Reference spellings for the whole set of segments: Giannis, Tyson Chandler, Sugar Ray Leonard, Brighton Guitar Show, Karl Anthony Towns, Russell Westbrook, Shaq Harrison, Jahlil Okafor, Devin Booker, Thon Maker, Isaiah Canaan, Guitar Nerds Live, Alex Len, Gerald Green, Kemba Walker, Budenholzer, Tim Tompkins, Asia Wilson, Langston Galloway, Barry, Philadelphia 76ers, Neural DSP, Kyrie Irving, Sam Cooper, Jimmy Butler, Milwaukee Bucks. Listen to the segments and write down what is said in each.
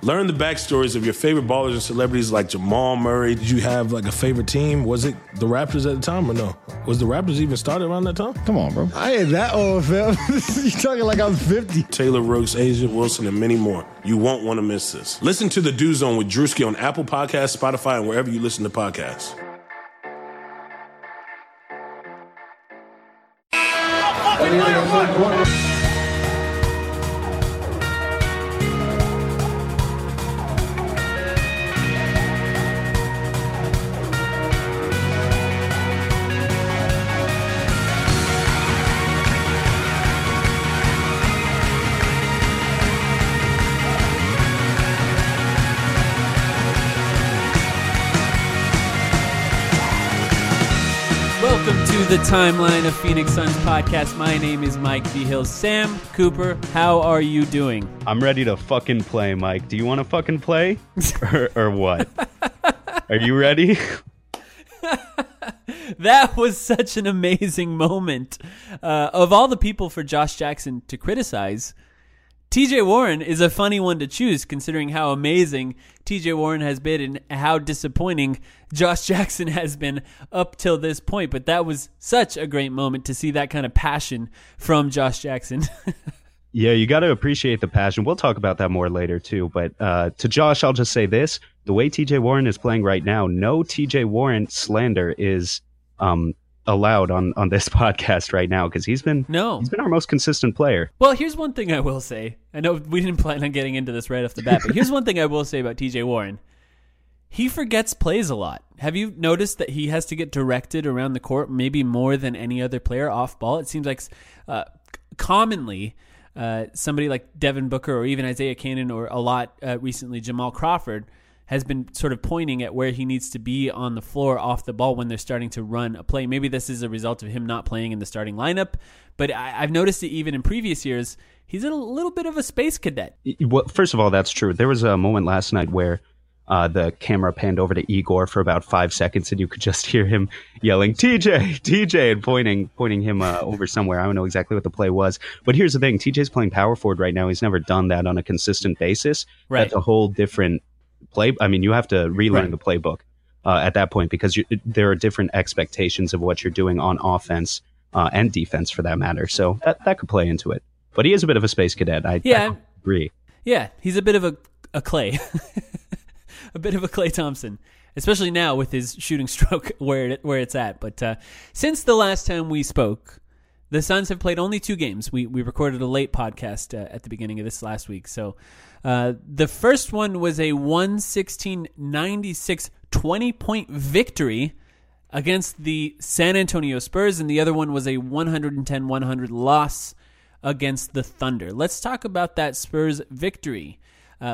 Learn the backstories of your favorite ballers and celebrities like Jamal Murray. Did you have like a favorite team? Was it the Raptors at the time or no? Was the Raptors even started around that time? Come on, bro. I ain't that old, fam. You talking like I'm 50. Taylor Rooks, Asia Wilson, and many more. You won't want to miss this. Listen to The Dew Zone with Drewski on Apple Podcasts, Spotify, and wherever you listen to podcasts. The Timeline of Phoenix Suns podcast. My name is Mike B. Hill. Sam Cooper, how are you doing? I'm ready to fucking play, Mike. Do you want to fucking play? or what? Are you ready? That was such an amazing moment. Of all the people for Josh Jackson to criticize, TJ Warren is a funny one to choose, considering how amazing TJ Warren has been and how disappointing Josh Jackson has been up till this point. But that was such a great moment to see that kind of passion from Josh Jackson. Yeah, you got to appreciate the passion. We'll talk about that more later, too. But to Josh, I'll just say this. The way TJ Warren is playing right now, no TJ Warren slander is allowed on this podcast right now, because he's been our most consistent player. Well, here's one thing I will say. I know we didn't plan on getting into this right off the bat, but here's one thing I will say about TJ Warren. He forgets plays a lot. Have you noticed that he has to get directed around the court maybe more than any other player off ball? It seems like commonly somebody like Devin Booker or even Isaiah Canaan or a lot recently Jamal Crawford has been sort of pointing at where he needs to be on the floor off the ball when they're starting to run a play. Maybe this is a result of him not playing in the starting lineup, but I've noticed it even in previous years. He's in a little bit of a space cadet. Well, first of all, that's true. There was a moment last night where the camera panned over to Igor for about 5 seconds, and you could just hear him yelling, TJ, TJ, and pointing him over somewhere. I don't know exactly what the play was. But here's the thing. TJ's playing power forward right now. He's never done that on a consistent basis. Right. That's a whole different play. I mean, you have to relearn the playbook at that point, because there are different expectations of what you're doing on offense and defense, for that matter. So that could play into it. But he is a bit of a space cadet. I agree. Yeah, he's a bit of a Clay. A bit of a Clay Thompson, especially now with his shooting stroke where it's at. But since the last time we spoke, the Suns have played only 2 games. We recorded a late podcast at the beginning of this last week. So the first one was a 116-96 20-point victory against the San Antonio Spurs, and the other one was a 110-100 loss against the Thunder. Let's talk about that Spurs victory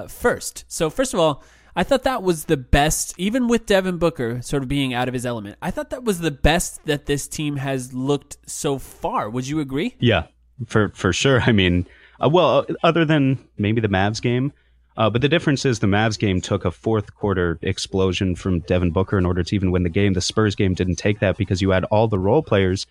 first. So first of all, I thought that was the best, even with Devin Booker sort of being out of his element, I thought that was the best that this team has looked so far. Would you agree? Yeah, for sure. I mean, well, other than maybe the Mavs game, but the difference is the Mavs game took a fourth quarter explosion from Devin Booker in order to even win the game. The Spurs game didn't take that, because you had all the role players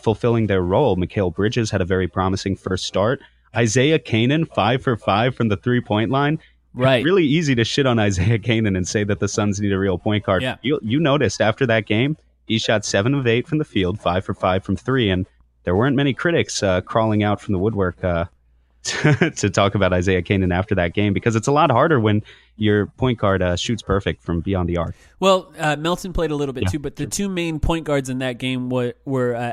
fulfilling their role. Mikhail Bridges had a very promising first start. Isaiah Canaan, 5 for 5 from the three-point line. Right. It's really easy to shit on Isaiah Canaan and say that the Suns need a real point guard. Yeah. You noticed after that game, he shot 7 of 8 from the field, 5 for 5 from three, and there weren't many critics crawling out from the woodwork to talk about Isaiah Canaan after that game, because it's a lot harder when your point guard shoots perfect from beyond the arc. Well, Melton played a little bit too, but the two main point guards in that game were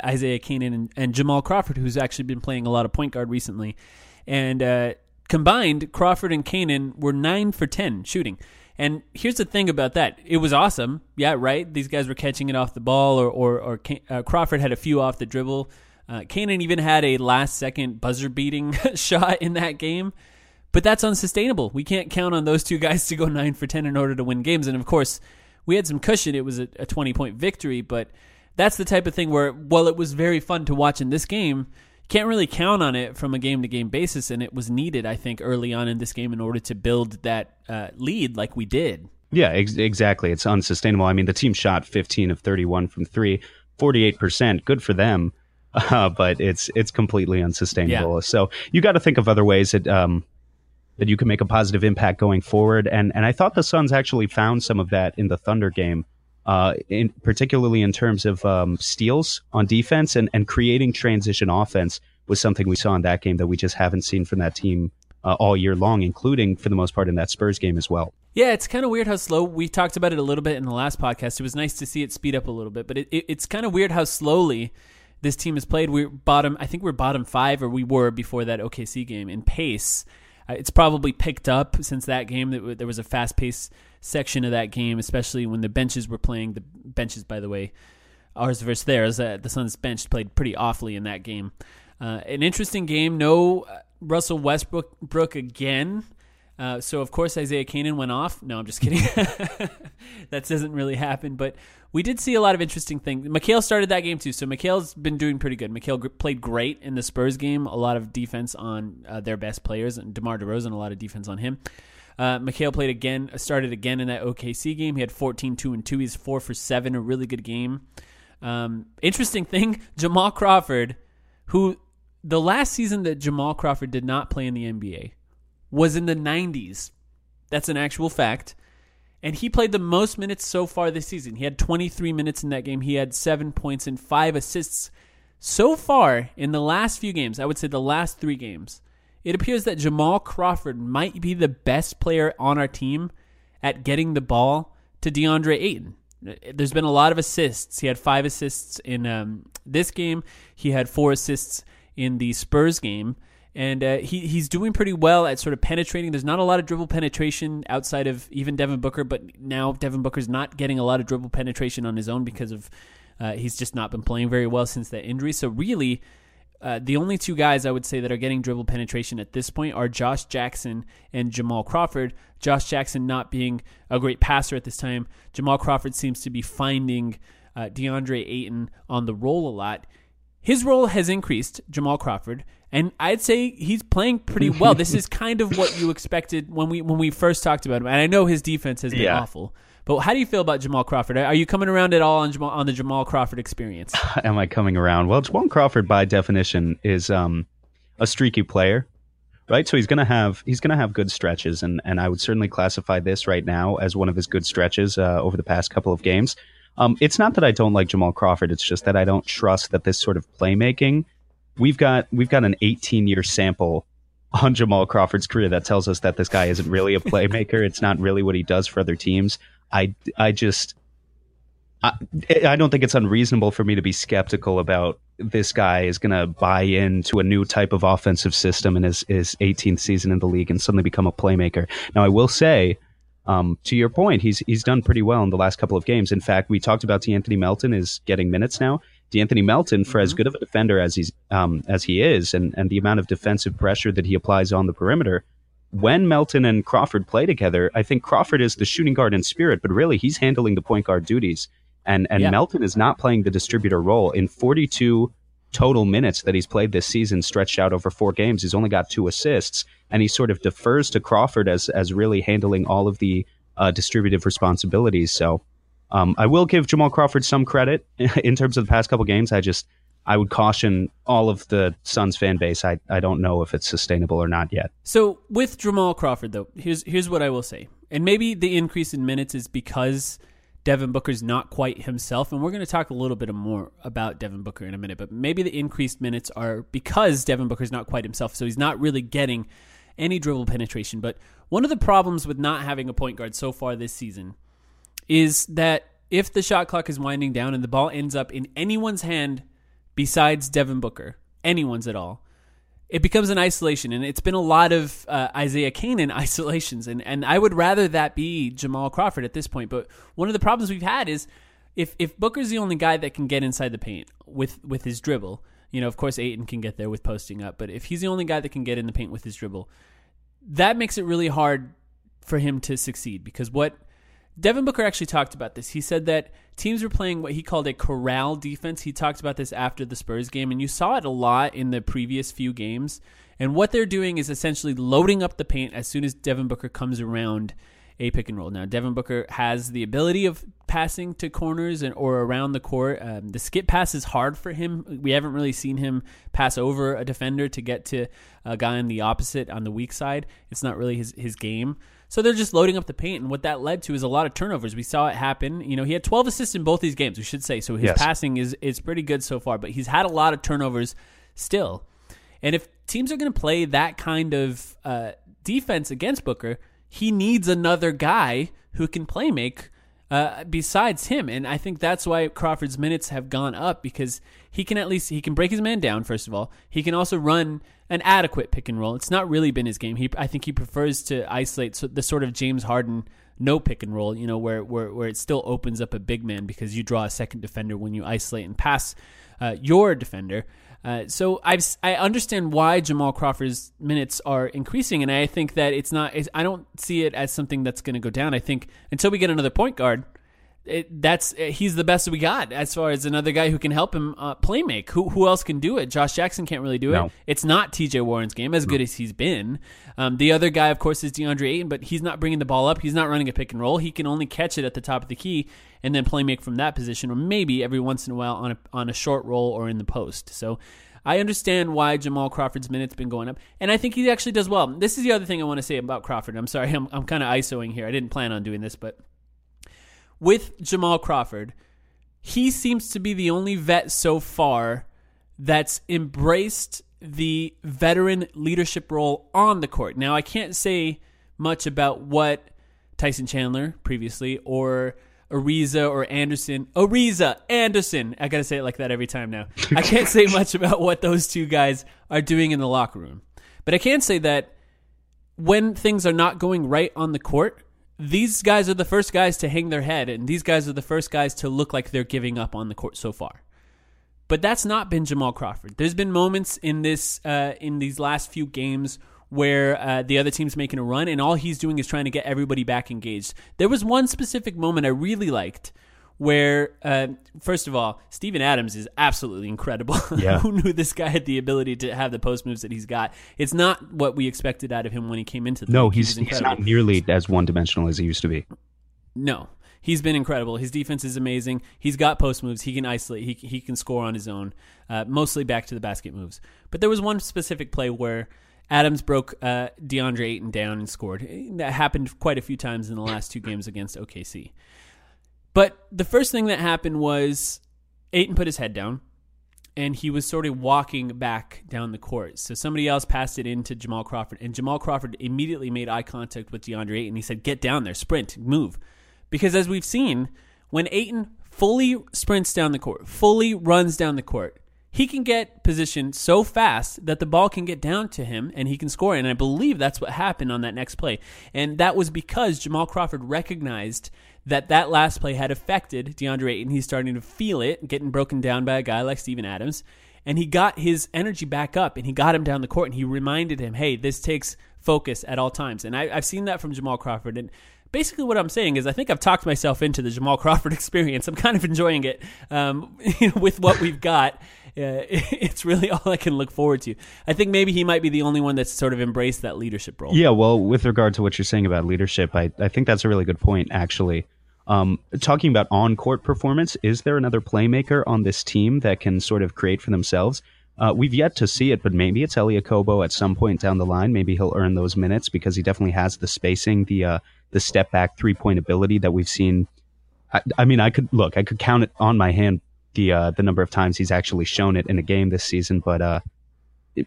Isaiah Canaan and Jamal Crawford, who's actually been playing a lot of point guard recently. And combined, Crawford and Canaan were 9 for 10 shooting. And here's the thing about that. It was awesome. Yeah, right? These guys were catching it off the ball, or Crawford had a few off the dribble. Canaan even had a last-second buzzer-beating shot in that game, but that's unsustainable. We can't count on those two guys to go 9 for 10 in order to win games, and of course, we had some cushion. It was a 20-point victory, but that's the type of thing where, while it was very fun to watch in this game, you can't really count on it from a game-to-game basis, and it was needed, I think, early on in this game in order to build that lead like we did. Yeah, exactly. It's unsustainable. I mean, the team shot 15 of 31 from 3, 48%. Good for them. But it's completely unsustainable. Yeah. So you got to think of other ways that you can make a positive impact going forward. And I thought the Suns actually found some of that in the Thunder game, particularly in terms of steals on defense and creating transition offense was something we saw in that game that we just haven't seen from that team all year long, including, for the most part, in that Spurs game as well. Yeah, it's kind of weird how slow. We talked about it a little bit in the last podcast. It was nice to see it speed up a little bit, but it's kind of weird how slowly this team has played. I think we're bottom 5, or we were before that OKC game in pace. It's probably picked up since that game. There was a fast-paced section of that game, especially when the benches were playing. The benches, by the way, ours versus theirs. The Suns bench played pretty awfully in that game. An interesting game. No Russell Westbrook again. So, of course, Isaiah Canaan went off. No, I'm just kidding. That doesn't really happen. But we did see a lot of interesting things. Mikhail started that game, too. So Mikhail's been doing pretty good. Mikhail played great in the Spurs game. A lot of defense on their best players. And DeMar DeRozan, a lot of defense on him. Mikhail started again in that OKC game. He had 14, 2, and 2. He's 4 for 7, a really good game. Interesting thing, Jamal Crawford, who the last season that Jamal Crawford did not play in the NBA was in the 90s. That's an actual fact. And he played the most minutes so far this season. He had 23 minutes in that game. He had 7 points and 5 assists. So far, in the last few games, I would say the last 3 games, it appears that Jamal Crawford might be the best player on our team at getting the ball to DeAndre Ayton. There's been a lot of assists. He had 5 assists in this game. He had 4 assists in the Spurs game. And he's doing pretty well at sort of penetrating. There's not a lot of dribble penetration outside of even Devin Booker, but now Devin Booker's not getting a lot of dribble penetration on his own because of he's just not been playing very well since that injury. So really, the only two guys I would say that are getting dribble penetration at this point are Josh Jackson and Jamal Crawford. Josh Jackson not being a great passer at this time. Jamal Crawford seems to be finding DeAndre Ayton on the roll a lot. His role has increased, Jamal Crawford, and I'd say he's playing pretty well. This is kind of what you expected when we first talked about him, and I know his defense has been awful. But how do you feel about Jamal Crawford? Are you coming around at all on the Jamal Crawford experience? Am I coming around? Well, Jamal Crawford, by definition, is a streaky player, right? So he's gonna have good stretches, and I would certainly classify this right now as one of his good stretches over the past couple of games. It's not that I don't like Jamal Crawford. It's just that I don't trust that this sort of playmaking. We've got an 18-year sample on Jamal Crawford's career that tells us that this guy isn't really a playmaker. It's not really what he does for other teams. I don't think it's unreasonable for me to be skeptical about this guy is going to buy into a new type of offensive system in his 18th season in the league and suddenly become a playmaker. Now, I will say, to your point, he's done pretty well in the last couple of games. In fact, we talked about De'Anthony Melton is getting minutes now. De'Anthony Melton, for as good of a defender as he is, and the amount of defensive pressure that he applies on the perimeter, when Melton and Crawford play together, I think Crawford is the shooting guard in spirit, but really he's handling the point guard duties. And Melton is not playing the distributor role. In 42 total minutes that he's played this season, stretched out over 4 games, he's only got 2 assists, and he sort of defers to Crawford as really handling all of the distributive responsibilities. So I will give Jamal Crawford some credit in terms of the past couple games. I just I would caution all of the Suns fan base. I don't know if it's sustainable or not yet. So with Jamal Crawford, though, here's what I will say. And maybe the increase in minutes is because Devin Booker's not quite himself. And we're going to talk a little bit more about Devin Booker in a minute. But maybe the increased minutes are because Devin Booker's not quite himself. So he's not really getting any dribble penetration. But one of the problems with not having a point guard so far this season is that if the shot clock is winding down and the ball ends up in anyone's hand besides Devin Booker, anyone's at all, it becomes an isolation, and it's been a lot of Isaiah Canaan isolations, and I would rather that be Jamal Crawford at this point. But one of the problems we've had is if Booker's the only guy that can get inside the paint with his dribble, you know, of course Ayton can get there with posting up, but if he's the only guy that can get in the paint with his dribble, that makes it really hard for him to succeed. Because what Devin Booker actually talked about this. He said that teams were playing what he called a corral defense. He talked about this after the Spurs game, and you saw it a lot in the previous few games. And what they're doing is essentially loading up the paint as soon as Devin Booker comes around a pick and roll. Now, Devin Booker has the ability of passing to corners and or around the court. The skip pass is hard for him. We haven't really seen him pass over a defender to get to a guy on the opposite, on the weak side. It's not really his game. So they're just loading up the paint, and what that led to is a lot of turnovers. We saw it happen. You know, he had 12 assists in both these games, we should say, so his passing is pretty good so far, but he's had a lot of turnovers still. And if teams are going to play that kind of defense against Booker, he needs another guy who can play make besides him. And I think that's why Crawford's minutes have gone up, because he can break his man down, first of all. He can also run an adequate pick and roll. It's not really been his game. I think he prefers to isolate the sort of James Harden no pick and roll, you know, where it still opens up a big man because you draw a second defender when you isolate and pass your defender. So I understand why Jamal Crawford's minutes are increasing, and I think that I don't see it as something that's going to go down. I think until we get another point guard, he's the best we got as far as another guy who can help him play make. Who else can do it? Josh Jackson can't really do it. No. It's not TJ Warren's game, as good as he's been. The other guy, of course, is DeAndre Ayton, but he's not bringing the ball up. He's not running a pick and roll. He can only catch it at the top of the key and then play make from that position, or maybe every once in a while on a short roll or in the post. So I understand why Jamal Crawford's minutes been going up, and I think he actually does well. This is the other thing I want to say about Crawford. I'm sorry, I'm kind of ISOing here. I didn't plan on doing this, but with Jamal Crawford, he seems to be the only vet so far that's embraced the veteran leadership role on the court. Now, I can't say much about what Tyson Chandler previously or Ariza or Anderson. Ariza, Anderson. I got to say it like that every time now. I can't say much about what those two guys are doing in the locker room. But I can say that when things are not going right on the court, these guys are the first guys to hang their head, and these guys are the first guys to look like they're giving up on the court so far. But that's not been Jamal Crawford. There's been moments in this in these last few games where the other team's making a run, and all he's doing is trying to get everybody back engaged. There was one specific moment I really liked where, first of all, Steven Adams is absolutely incredible. Yeah. Who knew this guy had the ability to have the post moves that he's got? It's not what we expected out of him when he came into the league. No, he's not nearly as one-dimensional as he used to be. No, he's been incredible. His defense is amazing. He's got post moves. He can isolate. He can score on his own, mostly back to the basket moves. But there was one specific play where Adams broke DeAndre Ayton down and scored. That happened quite a few times in the last two games against OKC. But the first thing that happened was Ayton put his head down, and he was sort of walking back down the court. So somebody else passed it into Jamal Crawford, and Jamal Crawford immediately made eye contact with DeAndre Ayton. He said, get down there, sprint, move. Because as we've seen, when Ayton fully sprints down the court, fully runs down the court, he can get positioned so fast that the ball can get down to him and he can score. And I believe that's what happened on that next play. And that was because Jamal Crawford recognized that last play had affected DeAndre Ayton. He's starting to feel it, getting broken down by a guy like Steven Adams. And he got his energy back up, and he got him down the court, and he reminded him, hey, this takes focus at all times. And I've seen that from Jamal Crawford. And basically what I'm saying is I think I've talked myself into the Jamal Crawford experience. I'm kind of enjoying it with what we've got. It's really all I can look forward to. I think maybe he might be the only one that's sort of embraced that leadership role. Yeah, well, with regard to what you're saying about leadership, I think that's a really good point, actually. Talking about on-court performance, is there another playmaker on this team that can sort of create for themselves? We've yet to see it, but maybe it's Eliakobo at some point down the line. Maybe he'll earn those minutes because he definitely has the spacing, the step-back three-point ability that we've seen. I could count it on my hand the number of times he's actually shown it in a game this season, but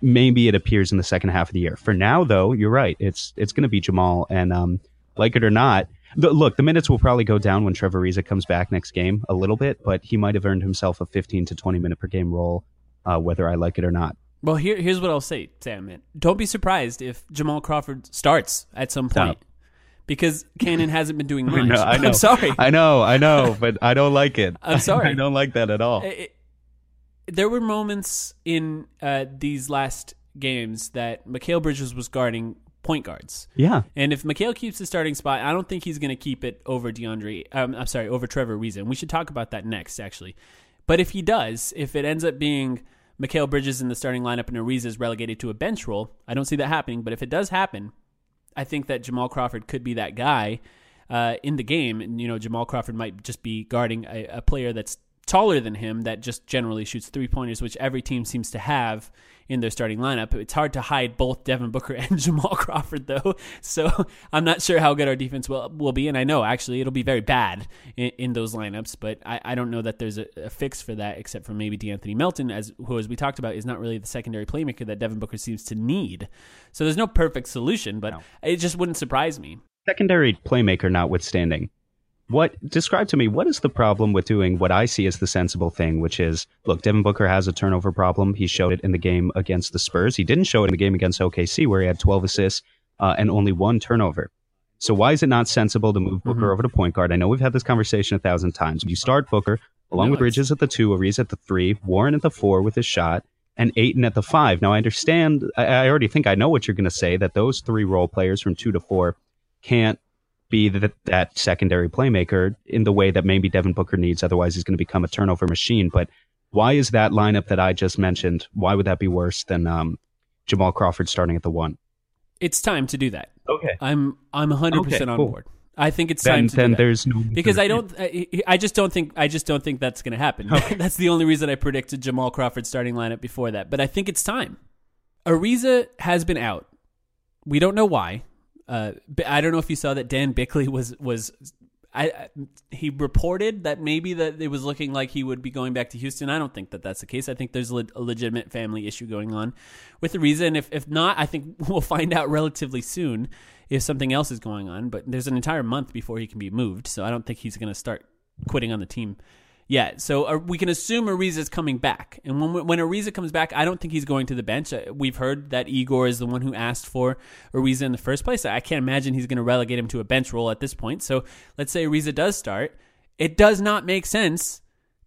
maybe it appears in the second half of the year. For now, though, you're right. It's going to be Jamal, and like it or not, the minutes will probably go down when Trevor Ariza comes back next game a little bit, but he might have earned himself a 15 to 20 minute per game role. Whether I like it or not. Well, here's what I'll say, Sam. Man, don't be surprised if Jamal Crawford starts at some point because Canaan hasn't been doing much. I know. I'm sorry. I know, but I don't like it. I'm sorry. I don't like that at all. There were moments in these last games that Mikhail Bridges was guarding point guards. Yeah. And if Mikhail keeps his starting spot, I don't think he's going to keep it over over Trevor Ariza. And we should talk about that next, actually. But if he does, if it ends up being Mikhail Bridges in the starting lineup and Ariza is relegated to a bench role, I don't see that happening. But if it does happen, I think that Jamal Crawford could be that guy in the game. And, you know, Jamal Crawford might just be guarding a player that's taller than him that just generally shoots three-pointers, which every team seems to have in their starting lineup. It's hard to hide both Devin Booker and Jamal Crawford, though. So I'm not sure how good our defense will be. And I know, actually, it'll be very bad in those lineups. But I don't know that there's a fix for that, except for maybe De'Anthony Melton, who, as we talked about, is not really the secondary playmaker that Devin Booker seems to need. So there's no perfect solution, but it just wouldn't surprise me. Secondary playmaker notwithstanding. Describe to me, what is the problem with doing what I see as the sensible thing, which is, look, Devin Booker has a turnover problem. He showed it in the game against the Spurs. He didn't show it in the game against OKC, where he had 12 assists and only one turnover. So why is it not sensible to move Booker over to point guard? I know we've had this conversation 1,000 times. You start Booker along with Bridges at the 2, Ariza at the 3, Warren at the 4 with his shot, and Ayton at the 5. Now, I understand, I already think I know what you're going to say, that those three role players from 2 to 4 can't be that secondary playmaker in the way that maybe Devin Booker needs. Otherwise, he's going to become a turnover machine. But why is that lineup that I just mentioned, why would that be worse than Jamal Crawford starting at the 1? It's time to do that. Okay. I'm 100% on board. I think it's time to do that. There's no... Because I just don't think that's going to happen. Okay. That's the only reason I predicted Jamal Crawford's starting lineup before that. But I think it's time. Ariza has been out. We don't know why. I don't know if you saw that Dan Bickley he reported that maybe that it was looking like he would be going back to Houston. I don't think that that's the case. I think there's a legitimate family issue going on with Ariza. And if not, I think we'll find out relatively soon if something else is going on. But there's an entire month before he can be moved. So I don't think he's going to start quitting on the team yet. So we can assume Ariza's coming back. And when Ariza comes back, I don't think he's going to the bench. We've heard that Igor is the one who asked for Ariza in the first place. I can't imagine he's going to relegate him to a bench role at this point. So let's say Ariza does start. It does not make sense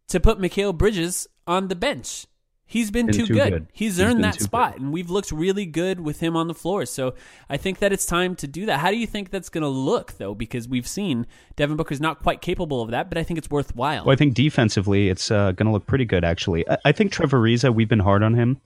to put Mikhail Bridges on the bench. He's been too good. He's earned that spot, and we've looked really good with him on the floor. So I think that it's time to do that. How do you think that's going to look, though? Because we've seen Devin Booker's not quite capable of that, but I think it's worthwhile. Well, I think defensively it's going to look pretty good, actually. I think Trevor Ariza, we've been hard on him,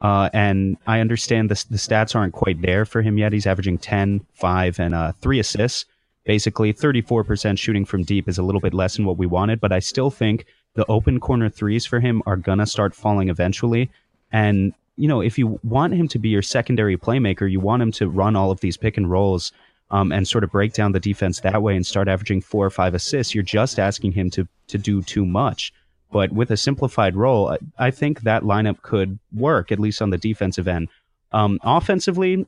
and I understand the stats aren't quite there for him yet. He's averaging 10, 5, and 3 assists. Basically, 34% shooting from deep is a little bit less than what we wanted, but I still think the open corner threes for him are going to start falling eventually. And, you know, if you want him to be your secondary playmaker, you want him to run all of these pick and rolls and sort of break down the defense that way and start averaging 4 or 5 assists. You're just asking him to do too much. But with a simplified role, I think that lineup could work, at least on the defensive end. Offensively,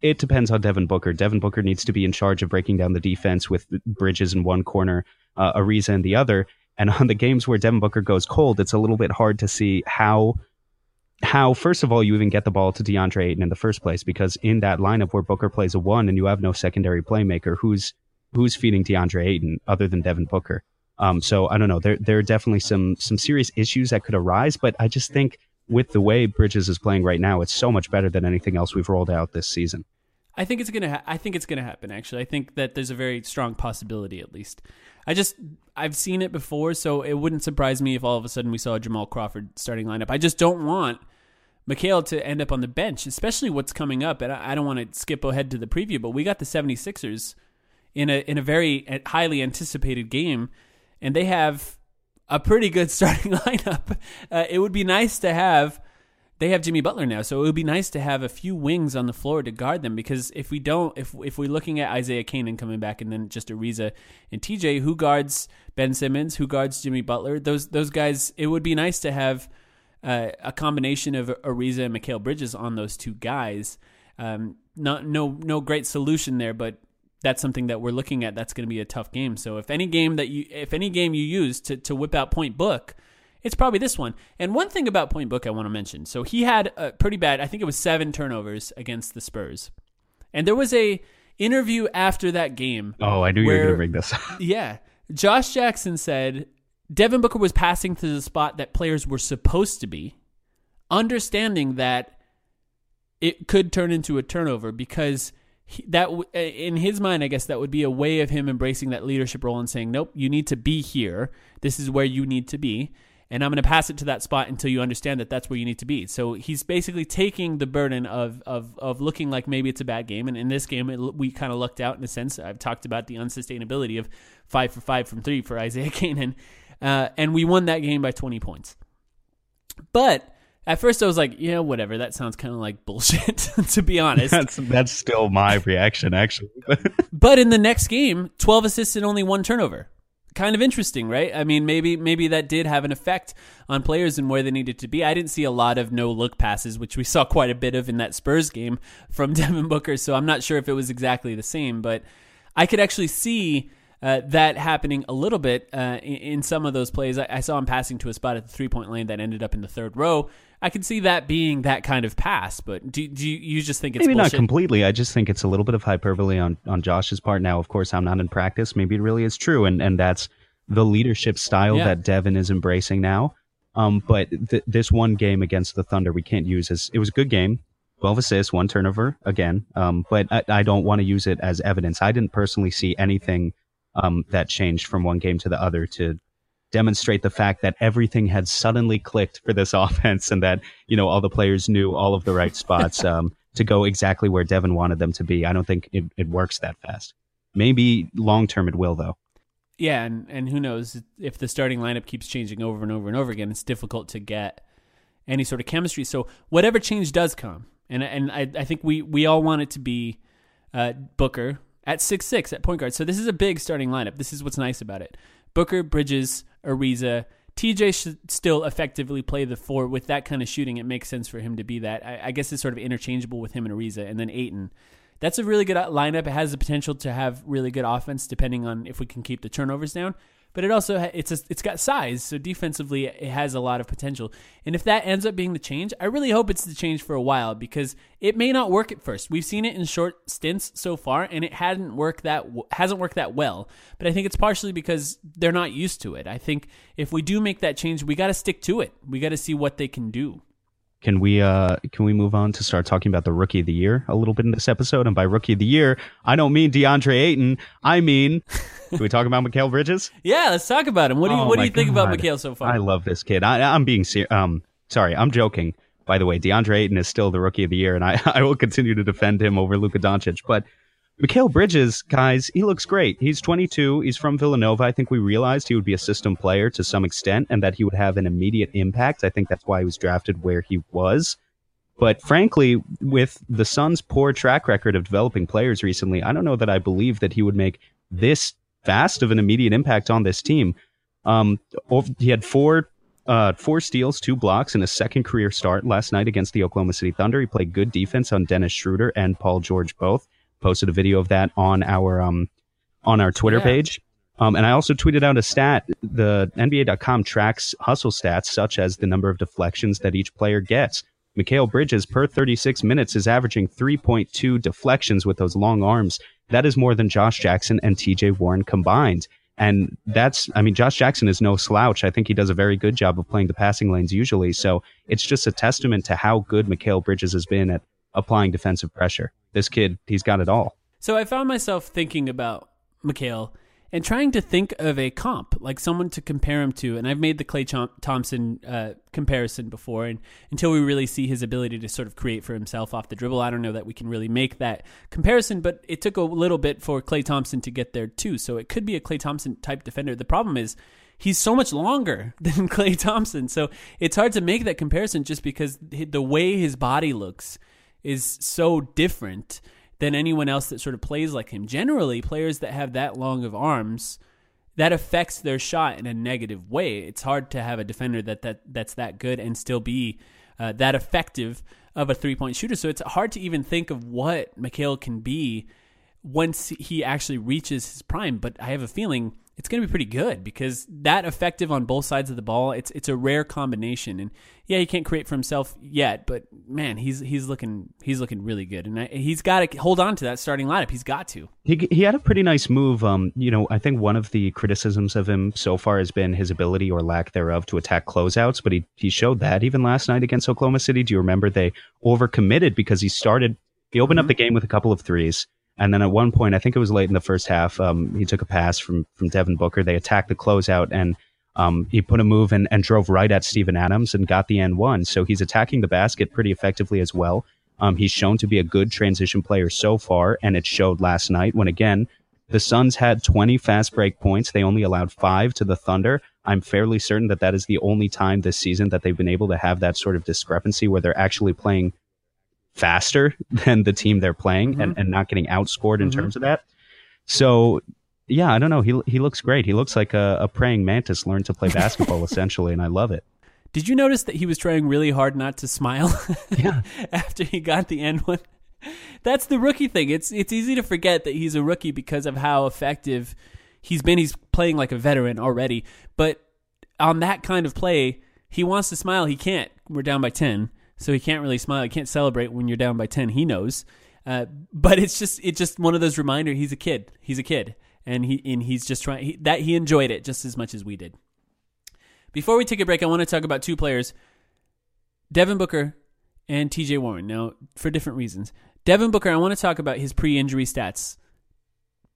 it depends on Devin Booker. Devin Booker needs to be in charge of breaking down the defense with Bridges in one corner, Ariza in the other. And on the games where Devin Booker goes cold, it's a little bit hard to see how first of all, you even get the ball to DeAndre Ayton in the first place, because in that lineup where Booker plays a 1 and you have no secondary playmaker, who's feeding DeAndre Ayton other than Devin Booker? So I don't know. There are definitely some serious issues that could arise, but I just think with the way Bridges is playing right now, it's so much better than anything else we've rolled out this season. I think it's gonna happen. Actually, I think that there's a very strong possibility. At least, I've seen it before, so it wouldn't surprise me if all of a sudden we saw a Jamal Crawford starting lineup. I just don't want Mikhail to end up on the bench, especially what's coming up. And I don't want to skip ahead to the preview, but we got the 76ers in a very highly anticipated game, and they have a pretty good starting lineup. It would be nice to have. They have Jimmy Butler now, so it would be nice to have a few wings on the floor to guard them, because if we don't, if we're looking at Isaiah Canaan coming back and then just Ariza and TJ, who guards Ben Simmons, who guards Jimmy Butler, those guys, it would be nice to have a combination of Ariza and Mikhail Bridges on those two guys. No great solution there, but that's something that we're looking at. That's going to be a tough game. So if any game you use to whip out Point Book, it's probably this one. And one thing about Point Book I want to mention. So he had a pretty bad, I think it was 7 turnovers against the Spurs. And there was a interview after that game. Oh, I knew you were going to bring this up. Yeah. Josh Jackson said, Devin Booker was passing to the spot that players were supposed to be, understanding that it could turn into a turnover because in his mind, I guess that would be a way of him embracing that leadership role and saying, nope, you need to be here. This is where you need to be. And I'm going to pass it to that spot until you understand that that's where you need to be. So he's basically taking the burden of looking like maybe it's a bad game. And in this game, we kind of lucked out in a sense. I've talked about the unsustainability of 5 for 5 from 3 for Isaiah Canaan. And we won that game by 20 points. But at first I was like, yeah, whatever. That sounds kind of like bullshit, to be honest. That's still my reaction, actually. But in the next game, 12 assists and only 1 turnover. Kind of interesting, right? I mean, maybe that did have an effect on players and where they needed to be. I didn't see a lot of no-look passes, which we saw quite a bit of in that Spurs game from Devin Booker, so I'm not sure if it was exactly the same, but I could actually see that happening a little bit in some of those plays. I saw him passing to a spot at the three-point lane that ended up in the third row. I could see that being that kind of pass, but do you just think it's maybe bullshit? Not completely. I just think it's a little bit of hyperbole on Josh's part. Now, of course, I'm not in practice. Maybe it really is true, and that's the leadership style that Devin is embracing now. But this one game against the Thunder, we can't use as it was a good game. 12 assists, 1 turnover again. But I don't want to use it as evidence. I didn't personally see anything that changed from one game to the other to demonstrate the fact that everything had suddenly clicked for this offense and that, you know, all the players knew all of the right spots to go exactly where Devin wanted them to be. I don't think it works that fast. Maybe long-term it will, though. Yeah, and who knows? If the starting lineup keeps changing over and over and over again, it's difficult to get any sort of chemistry. So whatever change does come, and I think we all want it to be Booker at 6'6", at point guard. So this is a big starting lineup. This is what's nice about it. Booker, Bridges, Ariza, TJ should still effectively play the four. With that kind of shooting, it makes sense for him to be that. I guess it's sort of interchangeable with him and Ariza, and then Ayton. That's a really good lineup. It has the potential to have really good offense, depending on if we can keep the turnovers down. But it also it's got size, so defensively it has a lot of potential. And if that ends up being the change, I really hope it's the change for a while, because it may not work at first. We've seen it in short stints so far, and it hasn't worked that well. But I think it's partially because they're not used to it. I think if we do make that change, we got to stick to it. We got to see what they can do. Can we move on to start talking about the Rookie of the Year a little bit in this episode? And by Rookie of the Year, I don't mean DeAndre Ayton. I mean, do we talk about Mikhail Bridges? Yeah, let's talk about him. What do you think about Mikhail so far? I love this kid. I'm being serious. Sorry, I'm joking. By the way, DeAndre Ayton is still the Rookie of the Year, and I will continue to defend him over Luka Doncic. But Mikhail Bridges, guys, he looks great. He's 22. He's from Villanova. I think we realized he would be a system player to some extent and that he would have an immediate impact. I think that's why he was drafted where he was. But frankly, with the Suns' poor track record of developing players recently, I don't know that I believe that he would make this fast of an immediate impact on this team. He had four steals, 2 blocks, and a second career start last night against the Oklahoma City Thunder. He played good defense on Dennis Schroeder and Paul George both. Posted a video of that on our Twitter page. And I also tweeted out a stat. The NBA.com tracks hustle stats, such as the number of deflections that each player gets. Mikhail Bridges, per 36 minutes, is averaging 3.2 deflections with those long arms. That is more than Josh Jackson and TJ Warren combined. And Josh Jackson is no slouch. I think he does a very good job of playing the passing lanes usually. So it's just a testament to how good Mikhail Bridges has been at applying defensive pressure. This kid, he's got it all. So I found myself thinking about Mikhail and trying to think of a comp, like someone to compare him to. And I've made the Klay Thompson comparison before, and until we really see his ability to sort of create for himself off the dribble, I don't know that we can really make that comparison, but it took a little bit for Klay Thompson to get there too. So it could be a Klay Thompson type defender. The problem is he's so much longer than Klay Thompson. So it's hard to make that comparison just because the way his body looks is so different than anyone else that sort of plays like him. Generally, players that have that long of arms, that affects their shot in a negative way. It's hard to have a defender that's that good and still be that effective of a three-point shooter. So it's hard to even think of what Mikhail can be once he actually reaches his prime. But I have a feeling it's going to be pretty good because that effective on both sides of the ball, it's a rare combination. And yeah, he can't create for himself yet, but man, he's looking really good, and he's got to hold on to that starting lineup. He's got to. He had a pretty nice move. I think one of the criticisms of him so far has been his ability or lack thereof to attack closeouts, but he showed that even last night against Oklahoma City. Do you remember they overcommitted because he opened up the game with a couple of threes? And then at one point, I think it was late in the first half, he took a pass from Devin Booker. They attacked the closeout, and he put a move and drove right at Steven Adams and got the N1. So he's attacking the basket pretty effectively as well. He's shown to be a good transition player so far, and it showed last night when, again, the Suns had 20 fast break points. They only allowed 5 to the Thunder. I'm fairly certain that is the only time this season that they've been able to have that sort of discrepancy where they're actually playing faster than the team they're playing and not getting outscored in terms of that. So yeah, I don't know. He looks great. He looks like a praying mantis learned to play basketball essentially. And I love it. Did you notice that he was trying really hard not to smile after he got the end one? That's the rookie thing. It's easy to forget that he's a rookie because of how effective he's been. He's playing like a veteran already, but on that kind of play, he wants to smile. He can't. We're down by 10. So he can't really smile. He can't celebrate when you're down by 10. He knows, but it's just one of those reminders. He's a kid. He's a kid, and he's just trying. He enjoyed it just as much as we did. Before we take a break, I want to talk about two players, Devin Booker and TJ Warren. Now, for different reasons, Devin Booker. I want to talk about his pre-injury stats.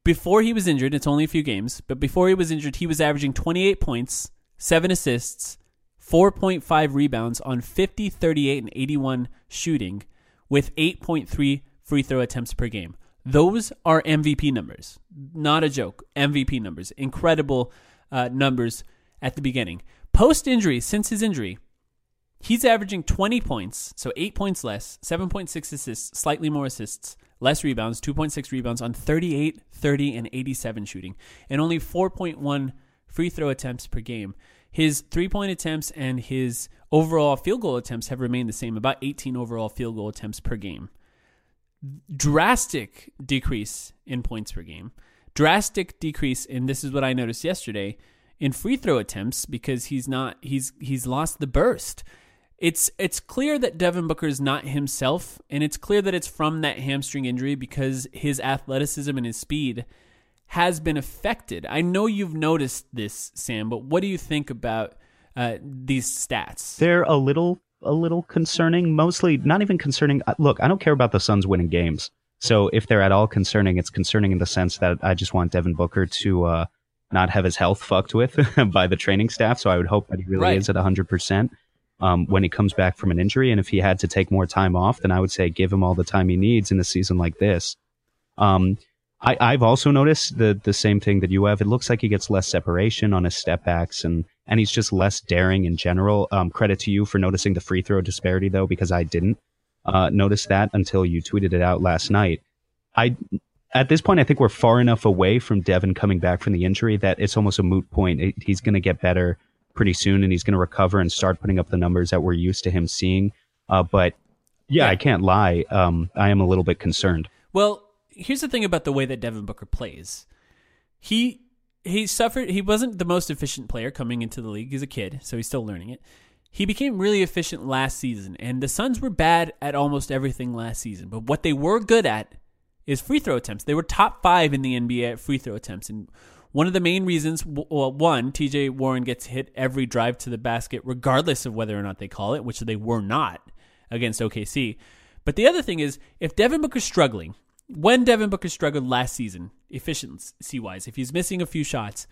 Before he was injured, it's only a few games, but before he was injured, he was averaging 28 points, 7 assists. 4.5 rebounds on 50, 38, and 81 shooting with 8.3 free throw attempts per game. Those are MVP numbers. Not a joke. MVP numbers. Incredible numbers at the beginning. Post-injury, since his injury, he's averaging 20 points, so 8 points less, 7.6 assists, slightly more assists, less rebounds, 2.6 rebounds on 38, 30, and 87 shooting, and only 4.1 free throw attempts per game. His three-point attempts and his overall field goal attempts have remained the same, about 18 overall field goal attempts per game. Drastic decrease in points per game. Drastic decrease, and this is what I noticed yesterday, in free throw attempts because he's lost the burst. It's clear that Devin Booker is not himself, and it's clear that it's from that hamstring injury because his athleticism and his speed has been affected. I know you've noticed this, Sam, but what do you think about these stats? They're a little concerning, mostly not even concerning. Look, I don't care about the Suns winning games. So if they're at all concerning, it's concerning in the sense that I just want Devin Booker to not have his health fucked with by the training staff. So I would hope that he really is at 100% when he comes back from an injury. And if he had to take more time off, then I would say give him all the time he needs in a season like this. I've also noticed the same thing that you have. It looks like he gets less separation on his step backs, and he's just less daring in general. Credit to you for noticing the free throw disparity, though, because I didn't notice that until you tweeted it out last night. At this point, I think we're far enough away from Devin coming back from the injury that it's almost a moot point. He's going to get better pretty soon, and he's going to recover and start putting up the numbers that we're used to him seeing. But, yeah, I can't lie. I am a little bit concerned. Well, here's the thing about the way that Devin Booker plays. He suffered. He wasn't the most efficient player coming into the league. He's a kid, so he's still learning it. He became really efficient last season, and the Suns were bad at almost everything last season. But what they were good at is free throw attempts. They were top 5 in the NBA at free throw attempts. And one of the main reasons, TJ Warren gets hit every drive to the basket, regardless of whether or not they call it, which they were not against OKC. But the other thing is, if Devin Booker's struggling, when Devin Booker struggled last season, efficiency-wise, if he's missing a few shots,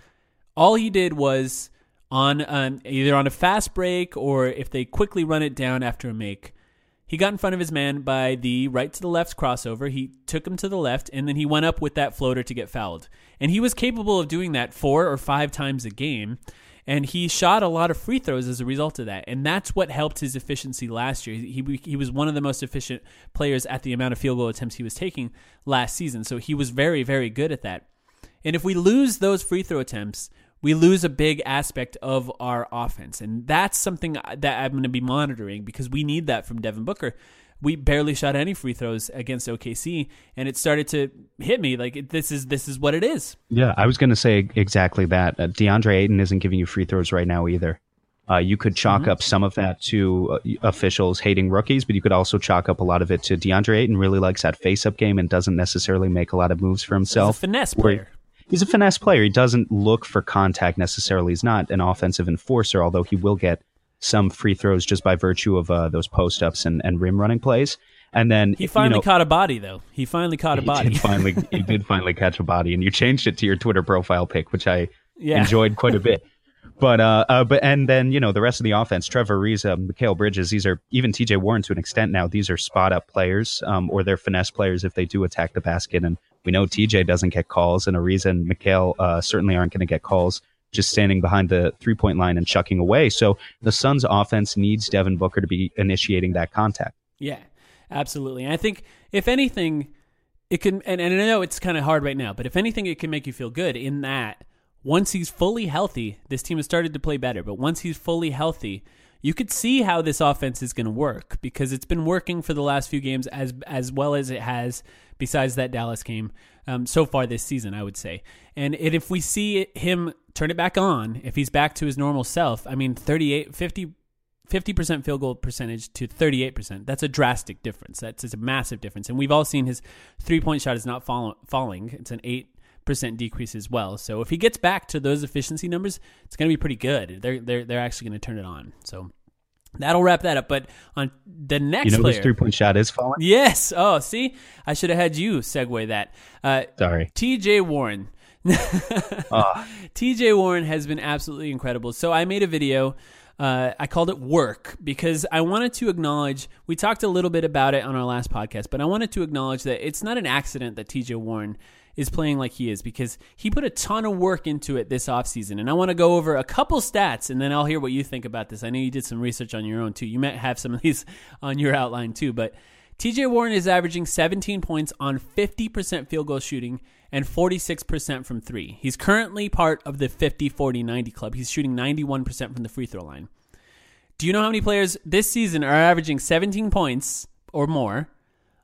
all he did was either on a fast break or if they quickly run it down after a make, he got in front of his man by the right to the left crossover. He took him to the left, and then he went up with that floater to get fouled. And he was capable of doing that 4 or 5 times a game, and he shot a lot of free throws as a result of that. And that's what helped his efficiency last year. He was one of the most efficient players at the amount of field goal attempts he was taking last season. So he was very, very good at that. And if we lose those free throw attempts, we lose a big aspect of our offense. And that's something that I'm going to be monitoring because we need that from Devin Booker. We barely shot any free throws against OKC, and it started to hit me. Like, this is what it is. Yeah, I was going to say exactly that. DeAndre Ayton isn't giving you free throws right now either. You could chalk up some of that to officials hating rookies, but you could also chalk up a lot of it to DeAndre Ayton really likes that face-up game and doesn't necessarily make a lot of moves for himself. He's a finesse player. He's a finesse player. He doesn't look for contact necessarily. He's not an offensive enforcer, although he will get some free throws just by virtue of those post-ups and rim-running plays. And then he finally caught a body, though. He finally caught a body. He did finally catch a body, and you changed it to your Twitter profile pic, which I enjoyed quite a bit. But and then the rest of the offense: Trevor Ariza, Mikhail Bridges. These are even TJ Warren to an extent now. These are spot-up players, or they're finesse players if they do attack the basket. And we know TJ doesn't get calls, and Ariza and Mikhail certainly aren't going to get calls, just standing behind the three-point line and chucking away. So the Suns' offense needs Devin Booker to be initiating that contact. Yeah, absolutely. And I think, if anything, it can, and I know it's kind of hard right now, but if anything, it can make you feel good in that once he's fully healthy, this team has started to play better, but once he's fully healthy, you could see how this offense is going to work because it's been working for the last few games as well as it has besides that Dallas game so far this season, I would say. And if we see him turn it back on, if he's back to his normal self, I mean, 50% field goal percentage to 38%, that's a drastic difference. It's a massive difference. And we've all seen his three-point shot is not falling. It's an 8% decrease as well. So if he gets back to those efficiency numbers, it's going to be pretty good. They're actually going to turn it on. So that'll wrap that up. But on the next player, this three-point shot is falling. Yes. Oh, see, I should have had you segue that. Sorry. TJ Warren. TJ Warren has been absolutely incredible. So I made a video. I called it Work because I wanted to acknowledge, we talked a little bit about it on our last podcast, but I wanted to acknowledge that it's not an accident that TJ Warren is playing like he is because he put a ton of work into it this offseason. And I want to go over a couple stats and then I'll hear what you think about this. I know you did some research on your own too. You might have some of these on your outline too. But TJ Warren is averaging 17 points on 50% field goal shooting and 46% from three. He's currently part of the 50-40-90 club. He's shooting 91% from the free throw line. Do you know how many players this season are averaging 17 points or more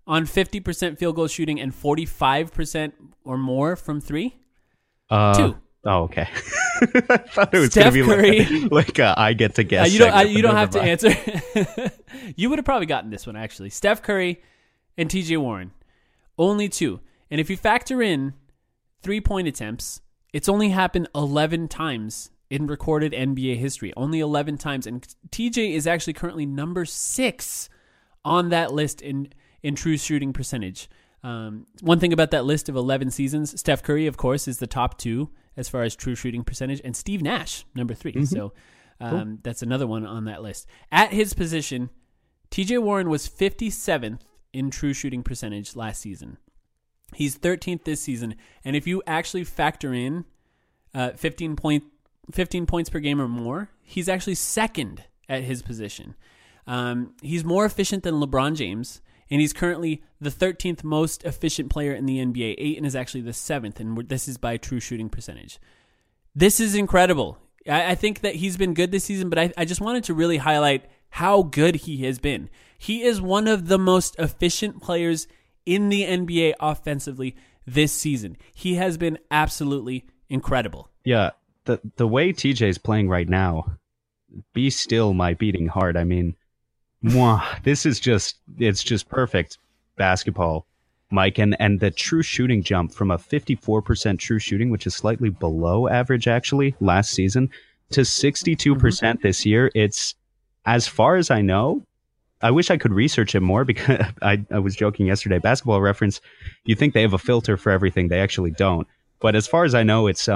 on 50% field goal shooting and 45% or more from three? Two. Oh, okay. I thought it was going to be Curry, like I get to guess. You don't have to answer. You would have probably gotten this one, actually. Steph Curry and TJ Warren. Only two. And if you factor in three-point attempts, it's only happened 11 times in recorded NBA history. Only 11 times. And TJ is actually currently number 6 on that list in true shooting percentage. One thing about that list of 11 seasons, Steph Curry, of course, is the top 2 as far as true shooting percentage, and Steve Nash, number 3. Mm-hmm. So cool. That's another one on that list. At his position, TJ Warren was 57th in true shooting percentage last season. He's 13th this season. And if you actually factor in 15 points per game or more, he's actually 2nd at his position. He's more efficient than LeBron James. And he's currently the 13th most efficient player in the NBA. Ayton is actually the 7th, and this is by true shooting percentage. This is incredible. I think that he's been good this season, but I just wanted to really highlight how good he has been. He is one of the most efficient players in the NBA offensively this season. He has been absolutely incredible. Yeah, the way TJ's playing right now, be still my beating heart. I mean, this is just perfect basketball, Mike. And the true shooting jump from a 54% true shooting, which is slightly below average actually last season, to 62% this year. It's, as far as I know, I wish I could research it more, because I was joking yesterday. Basketball Reference, you think they have a filter for everything. They actually don't. But as far as I know, it's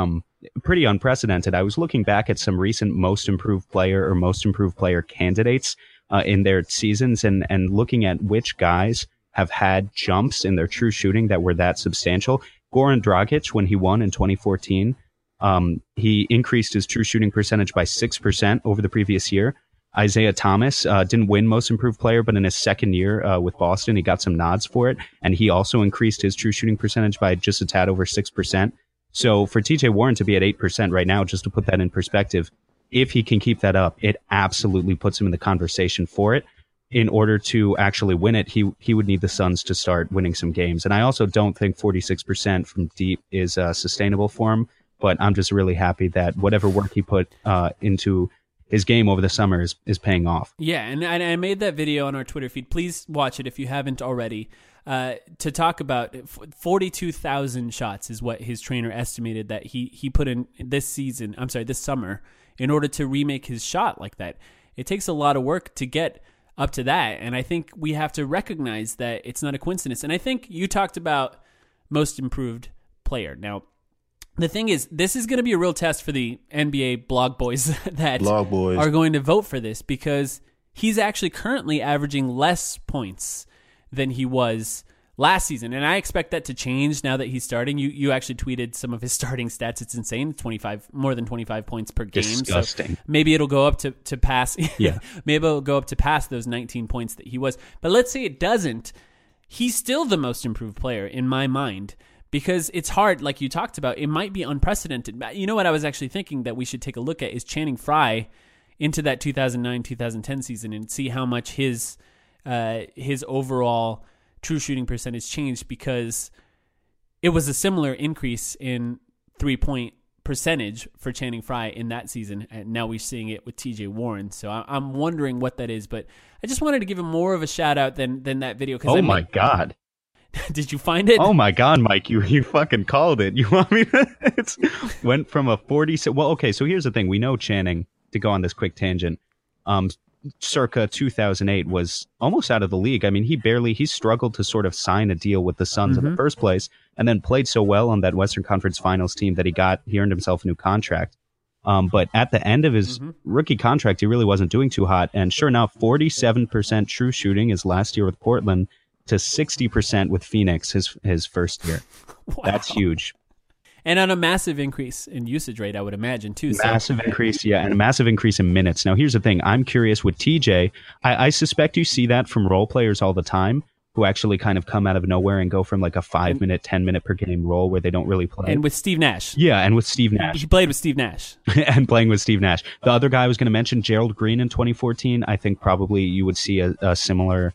pretty unprecedented. I was looking back at some recent most improved player or most improved player candidates in their seasons, and looking at which guys have had jumps in their true shooting that were that substantial. Goran Dragic, when he won in 2014, he increased his true shooting percentage by 6% over the previous year. Isaiah Thomas didn't win Most Improved Player, but in his second year with Boston, he got some nods for it, and he also increased his true shooting percentage by just a tad over 6%. So for TJ Warren to be at 8% right now, just to put that in perspective, if he can keep that up, it absolutely puts him in the conversation for it. In order to actually win it, he would need the Suns to start winning some games. And I also don't think 46% from deep is sustainable for him, but I'm just really happy that whatever work he put into his game over the summer is paying off. Yeah, and I made that video on our Twitter feed. Please watch it if you haven't already. To talk about 42,000 shots is what his trainer estimated that he put in this summer in order to remake his shot like that. It takes a lot of work to get up to that, and I think we have to recognize that it's not a coincidence. And I think you talked about most improved player. Now, the thing is, this is going to be a real test for the NBA blog boys are going to vote for this, because he's actually currently averaging less points than he was last season. And I expect that to change now that he's starting. You actually tweeted some of his starting stats. It's insane. 25, more than 25 points per game. Disgusting. So maybe it'll go up to pass. Yeah. Maybe it'll go up to pass those 19 points that he was. But let's say it doesn't. He's still the most improved player in my mind. Because it's hard, like you talked about, it might be unprecedented. You know what I was actually thinking that we should take a look at is Channing Frye into that 2009-2010 season and see how much his overall true shooting percentage changed, because it was a similar increase in three-point percentage for Channing Frye in that season, and now we're seeing it with TJ Warren. So I'm wondering what that is, but I just wanted to give him more of a shout-out than that video. Oh, my God. Did you find it? Oh my God, Mike, you fucking called it. You want me to? It went from a 40. Well, okay, so here's the thing. We know Channing, to go on this quick tangent, circa 2008 was almost out of the league. I mean, he struggled to sort of sign a deal with the Suns in the first place, and then played so well on that Western Conference Finals team that he earned himself a new contract. But at the end of his rookie contract, he really wasn't doing too hot. And sure enough, 47% true shooting is last year with Portland, to 60% with Phoenix his first year. Wow. That's huge. And on a massive increase in usage rate, I would imagine, too. Massive increase, yeah, and a massive increase in minutes. Now, here's the thing. I'm curious with TJ. I suspect you see that from role players all the time who actually kind of come out of nowhere and go from like a 5-minute, 10-minute per game role where they don't really play. And with Steve Nash. Yeah, and with Steve Nash. He played with Steve Nash. And playing with Steve Nash. The other guy I was going to mention, Gerald Green in 2014, I think probably you would see a similar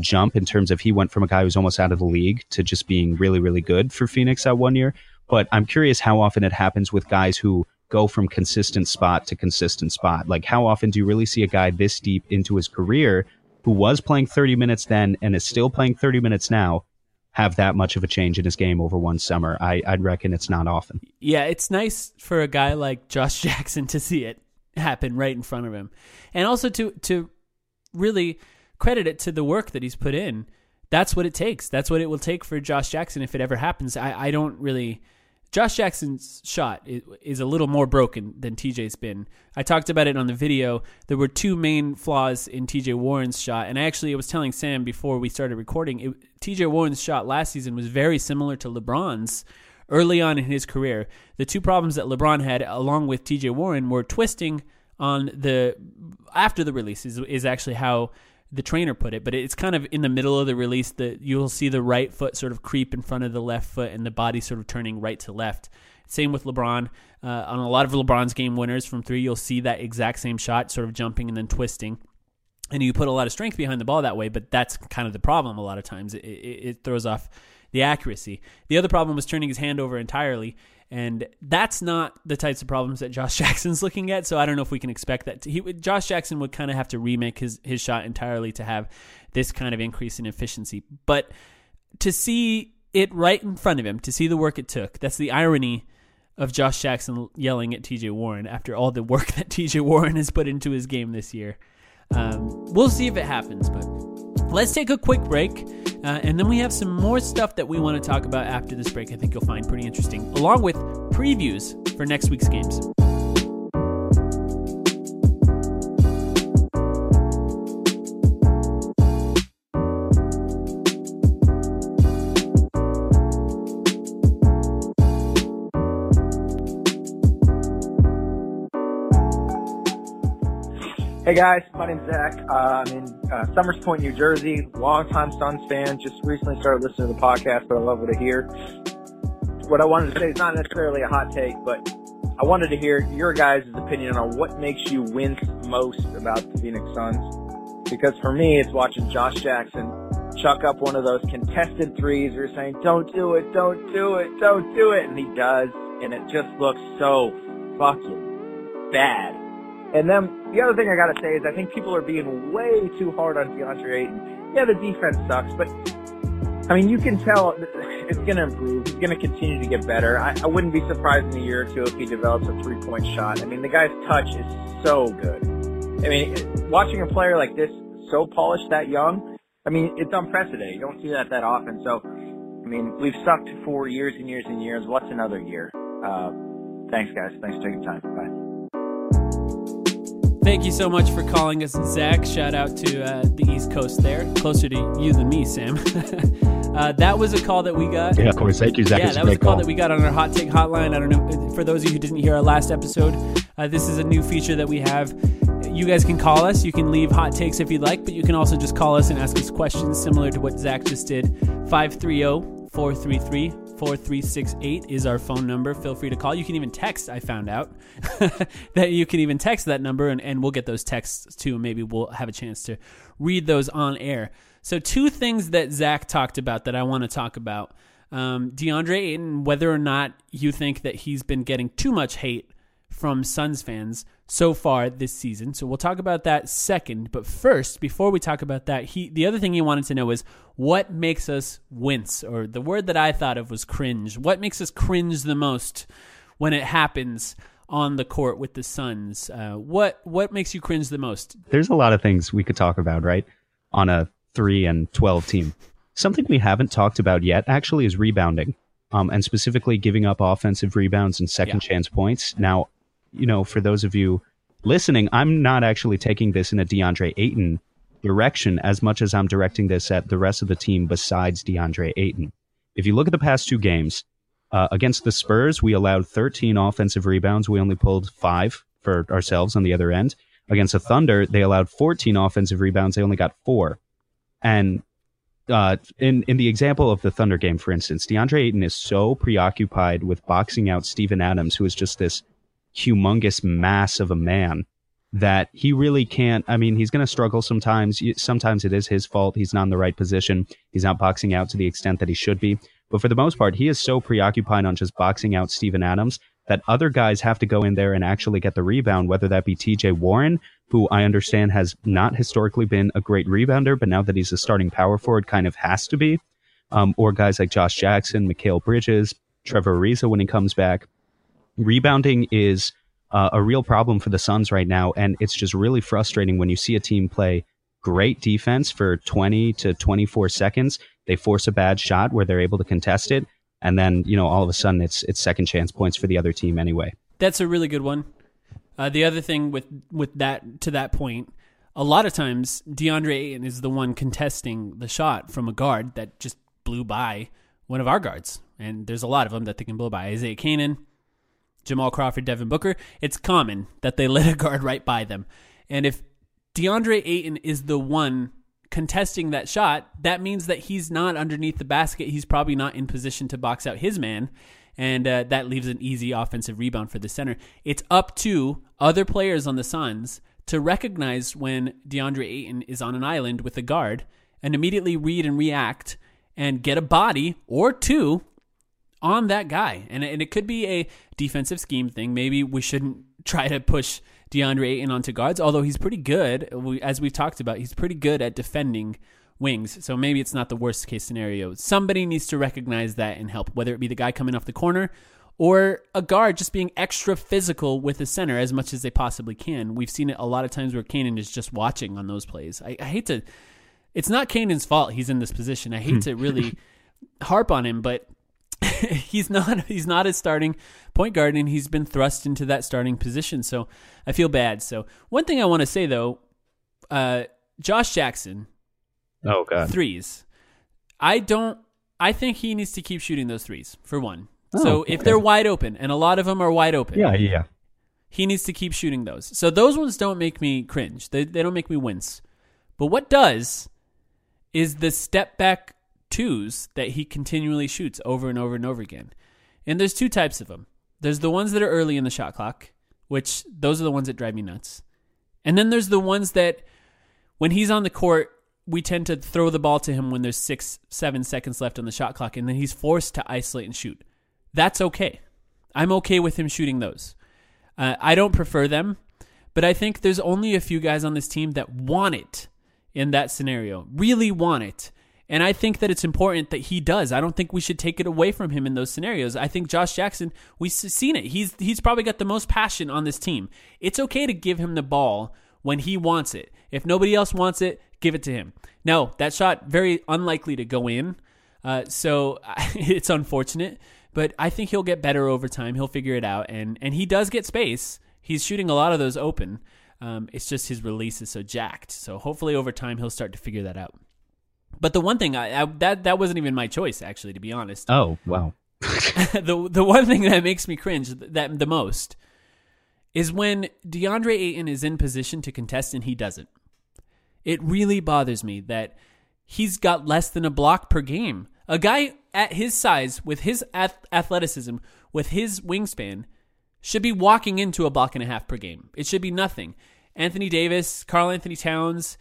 jump in terms of he went from a guy who's almost out of the league to just being really, really good for Phoenix that one year. But I'm curious how often it happens with guys who go from consistent spot to consistent spot. Like, how often do you really see a guy this deep into his career who was playing 30 minutes then and is still playing 30 minutes now have that much of a change in his game over one summer? I'd reckon it's not often. Yeah, it's nice for a guy like Josh Jackson to see it happen right in front of him. And also to really credit it to the work that he's put in. That's what it takes. That's what it will take for Josh Jackson if it ever happens. I don't really... Josh Jackson's shot is a little more broken than TJ's been. I talked about it on the video. There were two main flaws in TJ Warren's shot, and I was telling Sam before we started recording, TJ Warren's shot last season was very similar to LeBron's early on in his career. The two problems that LeBron had, along with TJ Warren, were twisting on the... after the release is actually how the trainer put it, but it's kind of in the middle of the release that you'll see the right foot sort of creep in front of the left foot and the body sort of turning right to left. Same with LeBron. On a lot of LeBron's game winners from three, you'll see that exact same shot sort of jumping and then twisting. And you put a lot of strength behind the ball that way, but that's kind of the problem a lot of times. It throws off the accuracy. The other problem was turning his hand over entirely, and that's not the types of problems that Josh Jackson's looking at, so I don't know if we can expect that. Josh Jackson would kind of have to remake his shot entirely to have this kind of increase in efficiency. But to see it right in front of him, to see the work it took, that's the irony of Josh Jackson yelling at TJ Warren after all the work that TJ Warren has put into his game this year. We'll see if it happens, but let's take a quick break. And then we have some more stuff that we want to talk about after this break. I think you'll find pretty interesting, along with previews for next week's games. Hey guys, my name's Zach. I'm in Summers Point, New Jersey. Longtime Suns fan. Just recently started listening to the podcast, but I love what I hear. What I wanted to say is not necessarily a hot take, but I wanted to hear your guys' opinion on what makes you wince most about the Phoenix Suns. Because for me, it's watching Josh Jackson chuck up one of those contested threes. You're saying, don't do it, don't do it, don't do it. And he does, and it just looks so fucking bad. And then the other thing I got to say is I think people are being way too hard on DeAndre Ayton. Yeah, the defense sucks, but, I mean, you can tell it's going to improve. He's going to continue to get better. I wouldn't be surprised in a year or two if he develops a three-point shot. I mean, the guy's touch is so good. I mean, watching a player like this so polished that young, I mean, it's unprecedented. You don't see that often. So, I mean, we've sucked for years and years and years. What's another year? Thanks, guys. Thanks for taking time. Bye. Thank you so much for calling us, Zach. Shout out to the East Coast there. Closer to you than me, Sam. That was a call that we got. Yeah, of course. Thank you, Zach. Yeah, that was a call that we got on our Hot Take Hotline. I don't know. For those of you who didn't hear our last episode, this is a new feature that we have. You guys can call us. You can leave hot takes if you'd like, but you can also just call us and ask us questions similar to what Zach just did. 530-433. 4368 is our phone number. Feel free to call. You can even text. I found out that you can even text that number, and we'll get those texts too. Maybe we'll have a chance to read those on air. So two things that Zach talked about that I want to talk about. DeAndre Ayton, whether or not you think that he's been getting too much hate from Suns fans so far this season. So we'll talk about that second. But first, before we talk about that, the other thing he wanted to know is what makes us wince, or the word that I thought of was cringe. What makes us cringe the most when it happens on the court with the Suns? What makes you cringe the most? There's a lot of things we could talk about, right? On a 3-12 team. Something we haven't talked about yet actually is rebounding, and specifically giving up offensive rebounds and second chance points. Now, you know, for those of you listening, I'm not actually taking this in a DeAndre Ayton direction as much as I'm directing this at the rest of the team besides DeAndre Ayton. If you look at the past two games, against the Spurs, we allowed 13 offensive rebounds. We only pulled 5 for ourselves on the other end. Against the Thunder, they allowed 14 offensive rebounds. They only got 4. And in the example of the Thunder game, for instance, DeAndre Ayton is so preoccupied with boxing out Steven Adams, who is just this humongous mass of a man, that he really can't. I mean, he's going to struggle sometimes. Sometimes it is his fault. He's not in the right position. He's not boxing out to the extent that he should be. But for the most part, he is so preoccupied on just boxing out Steven Adams that other guys have to go in there and actually get the rebound, whether that be TJ Warren, who I understand has not historically been a great rebounder, but now that he's a starting power forward, kind of has to be, or guys like Josh Jackson, Mikhail Bridges, Trevor Ariza when he comes back. Rebounding is a real problem for the Suns right now, and it's just really frustrating when you see a team play great defense for 20 to 24 seconds. They force a bad shot where they're able to contest it, and then, you know, all of a sudden it's second chance points for the other team anyway. That's a really good one. The other thing with that, to that point, a lot of times DeAndre Ayton is the one contesting the shot from a guard that just blew by one of our guards, and there's a lot of them that they can blow by. Isaiah Canaan, Jamal Crawford, Devin Booker, it's common that they let a guard right by them. And if DeAndre Ayton is the one contesting that shot, that means that he's not underneath the basket. He's probably not in position to box out his man, and that leaves an easy offensive rebound for the center. It's up to other players on the Suns to recognize when DeAndre Ayton is on an island with a guard and immediately read and react and get a body or two on that guy. And it could be a defensive scheme thing. Maybe we shouldn't try to push DeAndre Ayton onto guards, although he's pretty good, as we've talked about, he's pretty good at defending wings. So maybe it's not the worst case scenario. Somebody needs to recognize that and help, whether it be the guy coming off the corner or a guard just being extra physical with his center as much as they possibly can. We've seen it a lot of times where Canaan is just watching on those plays. I hate to... It's not Canaan's fault he's in this position. I hate to really harp on him, but he's not a starting point guard, and he's been thrust into that starting position, so I feel bad. So one thing I want to say, though, Josh Jackson... Oh, God. Threes. I think he needs to keep shooting those threes, for one. Oh, so if they're wide open, and a lot of them are wide open, yeah, he needs to keep shooting those. So those ones don't make me cringe. They don't make me wince. But what does is the step back twos that he continually shoots over and over and over again. And there's two types of them. There's the ones that are early in the shot clock, which those are the ones that drive me nuts. And then there's the ones that when he's on the court, we tend to throw the ball to him when there's 6-7 seconds left on the shot clock, and then he's forced to isolate and shoot. That's okay. I'm okay with him shooting those. I don't prefer them, but I think there's only a few guys on this team that want it in that scenario, really want it. And I think that it's important that he does. I don't think we should take it away from him in those scenarios. I think Josh Jackson, we've seen it. He's probably got the most passion on this team. It's okay to give him the ball when he wants it. If nobody else wants it, give it to him. Now, that shot, very unlikely to go in, so it's unfortunate, but I think he'll get better over time. He'll figure it out, and he does get space. He's shooting a lot of those open. It's just his release is so jacked, so hopefully over time he'll start to figure that out. But the one thing, that wasn't even my choice, actually, to be honest. Oh, wow. The one thing that makes me cringe the most is when DeAndre Ayton is in position to contest and he doesn't. It really bothers me that he's got less than a block per game. A guy at his size, with his athleticism, with his wingspan, should be walking into a block and a half per game. It should be nothing. Anthony Davis, Karl Anthony Towns,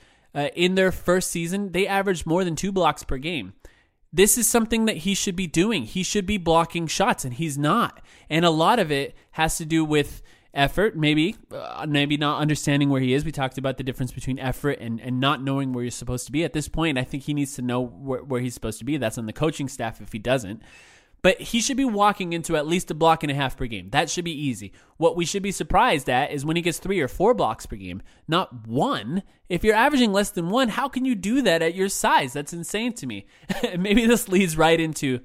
in their first season, they averaged more than 2 blocks per game. This is something that he should be doing. He should be blocking shots, and he's not. And a lot of it has to do with effort, maybe not understanding where he is. We talked about the difference between effort and not knowing where you're supposed to be. At this point, I think he needs to know where he's supposed to be. That's on the coaching staff if he doesn't. But he should be walking into at least a block and a half per game. That should be easy. What we should be surprised at is when he gets 3 or 4 blocks per game, not one. If you're averaging less than one, how can you do that at your size? That's insane to me. Maybe this leads right into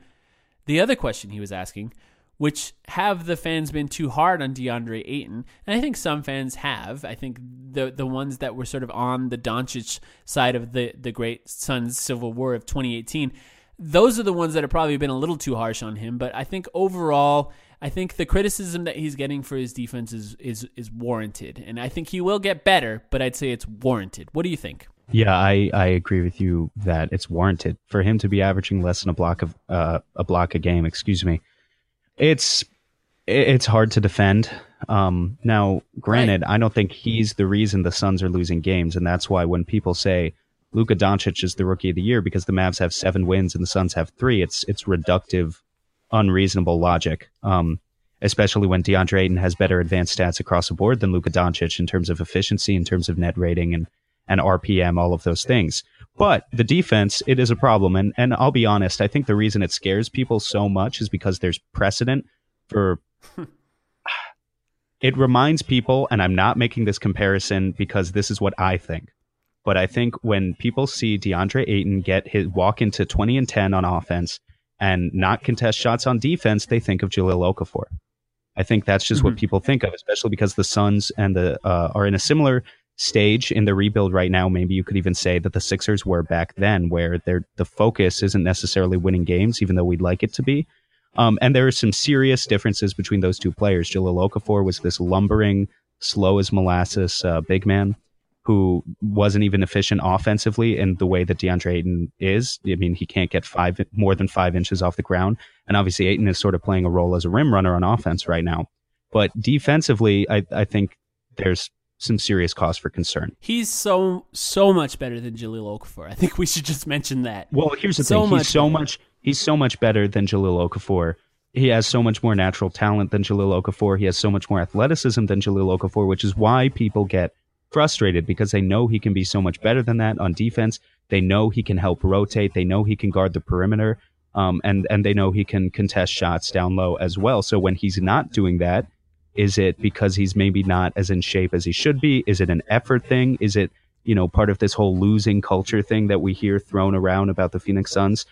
the other question he was asking, which have the fans been too hard on DeAndre Ayton? And I think some fans have. I think the ones that were sort of on the Doncic side of the great Suns Civil War of 2018, those are the ones that have probably been a little too harsh on him. But I think overall, I think the criticism that he's getting for his defense is warranted. And I think he will get better, but I'd say it's warranted. What do you think? Yeah, I agree with you that it's warranted for him to be averaging less than a block a game. It's hard to defend. Now, granted, right. I don't think he's the reason the Suns are losing games, and that's why when people say Luka Doncic is the rookie of the year because the Mavs have 7 wins and the Suns have 3, it's reductive, unreasonable logic, especially when DeAndre Ayton has better advanced stats across the board than Luka Doncic in terms of efficiency, in terms of net rating, and RPM, all of those things. But the defense, it is a problem. And I'll be honest, I think the reason it scares people so much is because there's precedent for... It reminds people, and I'm not making this comparison because this is what I think, but I think when people see DeAndre Ayton walk into 20 and 10 on offense and not contest shots on defense, they think of Jahlil Okafor. I think that's just what people think of, especially because the Suns and are in a similar stage in the rebuild right now. Maybe you could even say that the Sixers were back then, where the focus isn't necessarily winning games, even though we'd like it to be. And there are some serious differences between those two players. Jahlil Okafor was this lumbering, slow as molasses big man who wasn't even efficient offensively in the way that DeAndre Ayton is. I mean, he can't get more than 5 inches off the ground. And obviously Ayton is sort of playing a role as a rim runner on offense right now. But defensively, I think there's some serious cause for concern. He's so much better than Jahlil Okafor. I think we should just mention that. Well, here's the thing. He's so much better than Jahlil Okafor. He has so much more natural talent than Jahlil Okafor. He has so much more athleticism than Jahlil Okafor, which is why people get frustrated, because they know he can be so much better than that on defense. They know he can help rotate. They know he can guard the perimeter. And they know he can contest shots down low as well. So when he's not doing that, is it because he's maybe not as in shape as he should be? Is it an effort thing? Is it, you know, part of this whole losing culture thing that we hear thrown around about the Phoenix Suns?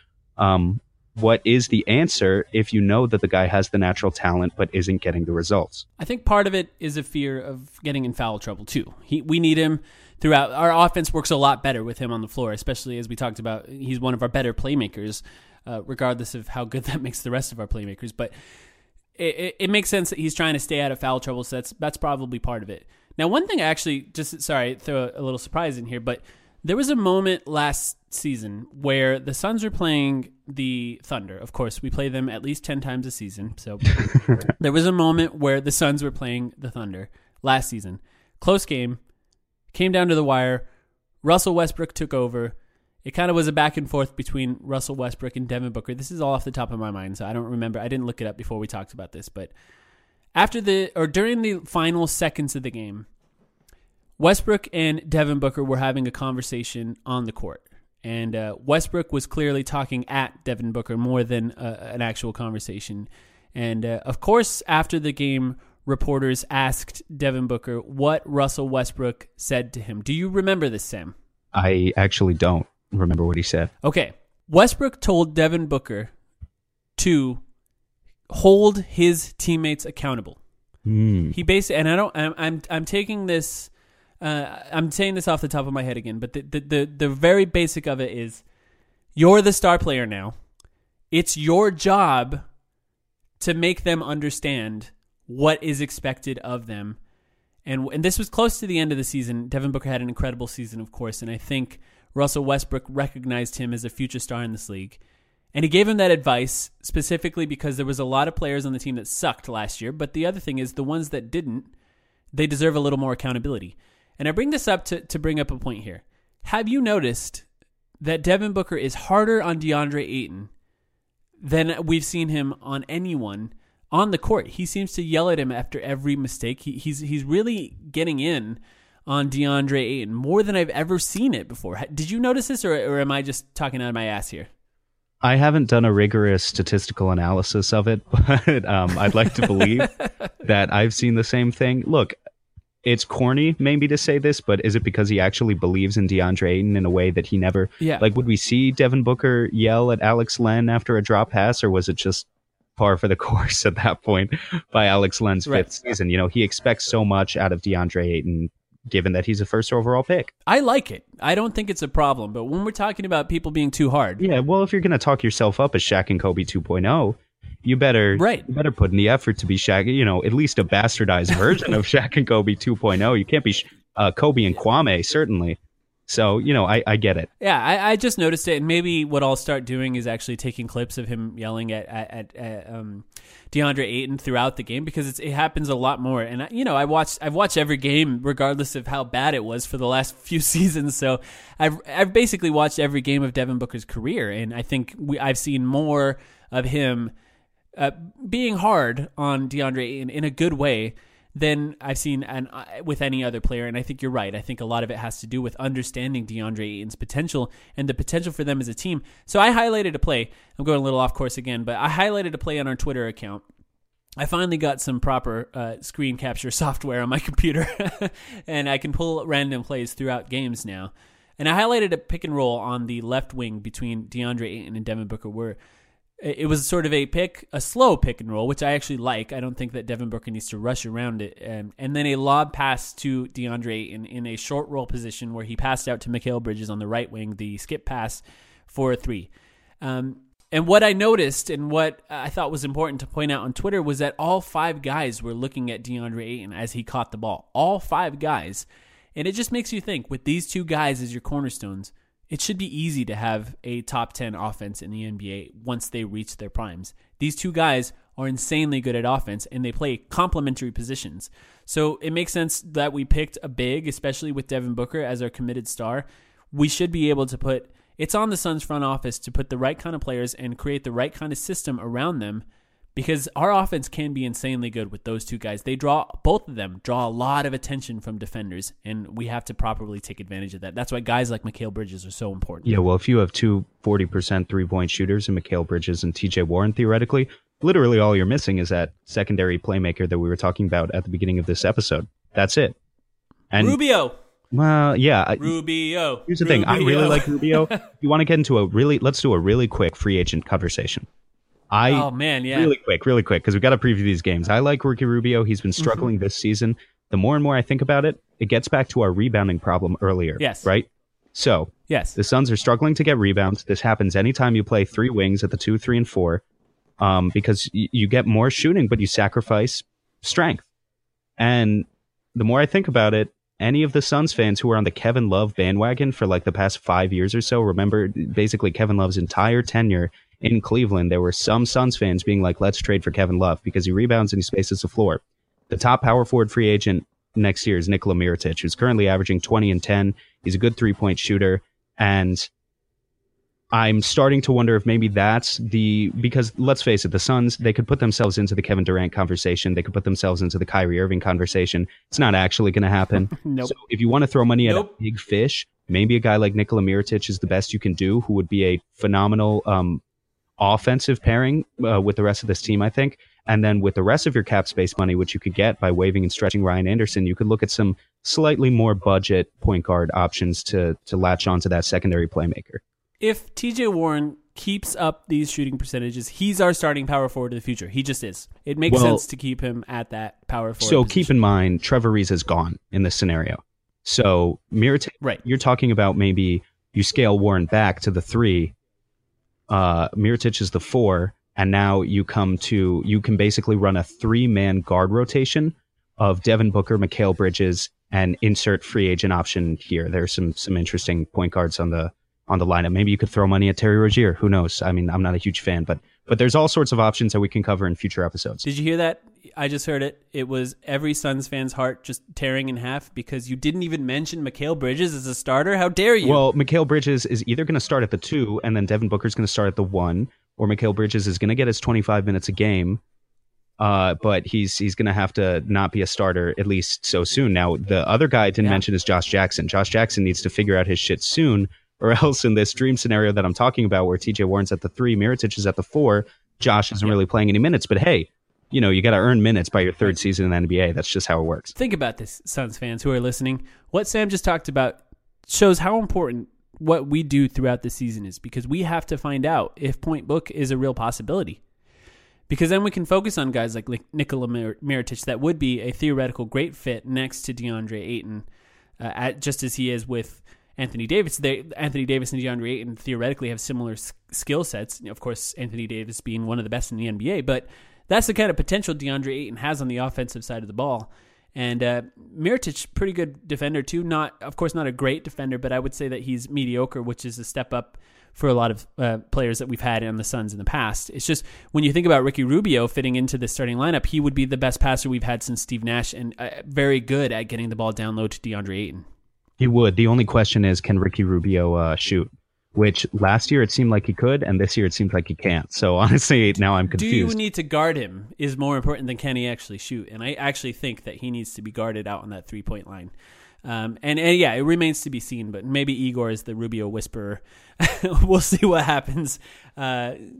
What is the answer if you know that the guy has the natural talent but isn't getting the results? I think part of it is a fear of getting in foul trouble too. We need him throughout. Our offense works a lot better with him on the floor, especially as we talked about. He's one of our better playmakers, regardless of how good that makes the rest of our playmakers. But it makes sense that he's trying to stay out of foul trouble, so that's probably part of it. Now, one thing I actually, throw a little surprise in here, but there was a moment last season where the Suns were playing the Thunder. Of course, we play them at least 10 times a season. So there was a moment where the Suns were playing the Thunder last season. Close game, came down to the wire. Russell Westbrook took over. It kind of was a back and forth between Russell Westbrook and Devin Booker. This is all off the top of my mind, so I don't remember. I didn't look it up before we talked about this, but during the final seconds of the game, Westbrook and Devin Booker were having a conversation on the court, and Westbrook was clearly talking at Devin Booker more than an actual conversation. And of course, after the game, reporters asked Devin Booker what Russell Westbrook said to him. Do you remember this, Sam? I actually don't remember what he said. Okay. Westbrook told Devin Booker to hold his teammates accountable. He basically, and I'm taking this. I'm saying this off the top of my head again, but the very basic of it is, you're the star player now. It's your job to make them understand what is expected of them. And this was close to the end of the season. Devin Booker had an incredible season, of course, and I think Russell Westbrook recognized him as a future star in this league. And he gave him that advice specifically because there was a lot of players on the team that sucked last year. But the other thing is, the ones that didn't, they deserve a little more accountability. And I bring this up to bring up a point here. Have you noticed that Devin Booker is harder on DeAndre Ayton than we've seen him on anyone on the court? He seems to yell at him after every mistake. He's really getting in on DeAndre Ayton more than I've ever seen it before. Did you notice this, or am I just talking out of my ass here? I haven't done a rigorous statistical analysis of it, but I'd like to believe that I've seen the same thing. Look, it's corny maybe to say this, but is it because he actually believes in DeAndre Ayton in a way that he never... Yeah. Like, would we see Devin Booker yell at Alex Len after a drop pass, or was it just par for the course at that point by Alex Len's fifth season? You know, he expects so much out of DeAndre Ayton, given that he's a first overall pick. I like it. I don't think it's a problem, but when we're talking about people being too hard... Yeah, well, if you're going to talk yourself up as Shaq and Kobe 2.0, you better put in the effort to be Shaq, you know, at least a bastardized version of Shaq and Kobe 2.0. You can't be Kobe and Kwame, certainly. So, you know, I get it. Yeah, I just noticed it, and maybe what I'll start doing is actually taking clips of him yelling at DeAndre Ayton throughout the game, because it happens a lot more. And I've watched every game regardless of how bad it was for the last few seasons. So I've basically watched every game of Devin Booker's career, and I think I've seen more of him being hard on DeAndre Ayton in a good way than I've seen with any other player. And I think you're right. I think a lot of it has to do with understanding DeAndre Ayton's potential and the potential for them as a team. So I highlighted a play. I'm going a little off course again, but I highlighted a play on our Twitter account. I finally got some proper screen capture software on my computer, and I can pull random plays throughout games now. And I highlighted a pick and roll on the left wing between DeAndre Ayton and Devin Booker where it was sort of a slow pick and roll, which I actually like. I don't think that Devin Booker needs to rush around it. And then a lob pass to DeAndre in a short roll position where he passed out to Mikhail Bridges on the right wing, the skip pass for a three. And what I noticed and what I thought was important to point out on Twitter was that all five guys were looking at DeAndre Ayton as he caught the ball. All five guys. And it just makes you think, with these two guys as your cornerstones, it should be easy to have a top 10 offense in the NBA once they reach their primes. These two guys are insanely good at offense, and they play complementary positions. So it makes sense that we picked a big, especially with Devin Booker as our committed star. We should be able to put... It's on the Suns' front office to put the right kind of players and create the right kind of system around them, because our offense can be insanely good with those two guys. They both of them draw a lot of attention from defenders, and we have to properly take advantage of that. That's why guys like Mikhail Bridges are so important. Yeah, well, if you have two 40% three-point shooters in Mikhail Bridges and TJ Warren, theoretically, literally all you're missing is that secondary playmaker that we were talking about at the beginning of this episode. That's it. And Rubio. Well, yeah. Rubio. Here's the thing. I really like Rubio. You want to get into let's do a really quick free agent conversation. Really quick, because we've got to preview these games. I like Ricky Rubio. He's been struggling this season. The more and more I think about it, it gets back to our rebounding problem earlier. Yes. Right? So, yes, the Suns are struggling to get rebounds. This happens anytime you play three wings at the 2, 3, and 4, because you get more shooting, but you sacrifice strength. And the more I think about it, any of the Suns fans who are on the Kevin Love bandwagon for like the past 5 years or so, remember basically Kevin Love's entire tenure in Cleveland, there were some Suns fans being like, let's trade for Kevin Love because he rebounds and he spaces the floor. The top power forward free agent next year is Nikola Mirotic, who's currently averaging 20 and 10. He's a good three-point shooter. And I'm starting to wonder if maybe that's because let's face it, the Suns, they could put themselves into the Kevin Durant conversation. They could put themselves into the Kyrie Irving conversation. It's not actually going to happen. Nope. So if you want to throw money at a big fish, maybe a guy like Nikola Mirotic is the best you can do, who would be a phenomenal offensive pairing with the rest of this team, I think. And then with the rest of your cap space money, which you could get by waiving and stretching Ryan Anderson, you could look at some slightly more budget point guard options to latch onto that secondary playmaker. If TJ Warren keeps up these shooting percentages, he's our starting power forward of the future. He just is. It makes sense to keep him at that power forward. So keep in mind, Trevor Ariza is gone in this scenario. So Mirotic, right, you're talking about maybe you scale Warren back to the 3, Mirotic is the 4, and now you can basically run a 3-man guard rotation of Devin Booker, Mikhail Bridges, and insert free agent option here. There's some interesting point guards on the lineup. Maybe you could throw money at Terry Rozier. Who knows? I mean, I'm not a huge fan, but there's all sorts of options that we can cover in future episodes. Did you hear that? I just heard it. It was every Suns fan's heart just tearing in half because you didn't even mention Mikhail Bridges as a starter. How dare you? Well, Mikhail Bridges is either going to start at the 2 and then Devin Booker's going to start at the 1, or Mikhail Bridges is going to get his 25 minutes a game, but he's going to have to not be a starter at least so soon. Now, the other guy I didn't mention is Josh Jackson. Josh Jackson needs to figure out his shit soon, or else in this dream scenario that I'm talking about where TJ Warren's at the 3, Mirotic is at the 4, Josh isn't really playing any minutes, but hey, you know, you got to earn minutes by your 3rd season in the NBA. That's just how it works. Think about this, Suns fans who are listening. What Sam just talked about shows how important what we do throughout the season is, because we have to find out if Point Book is a real possibility. Because then we can focus on guys like Nikola Mirotic that would be a theoretical great fit next to DeAndre Ayton, just as he is with Anthony Davis. Anthony Davis and DeAndre Ayton theoretically have similar skill sets. Of course, Anthony Davis being one of the best in the NBA, but that's the kind of potential DeAndre Ayton has on the offensive side of the ball. And Mirotic, pretty good defender too. Not a great defender, but I would say that he's mediocre, which is a step up for a lot of players that we've had on the Suns in the past. It's just when you think about Ricky Rubio fitting into the starting lineup, he would be the best passer we've had since Steve Nash, and very good at getting the ball down low to DeAndre Ayton. He would. The only question is, can Ricky Rubio shoot? Which last year it seemed like he could, and this year it seems like he can't. So honestly, now I'm confused. Do you need to guard him is more important than can he actually shoot. And I actually think that he needs to be guarded out on that three-point line. And it remains to be seen, but maybe Igor is the Rubio whisperer. We'll see what happens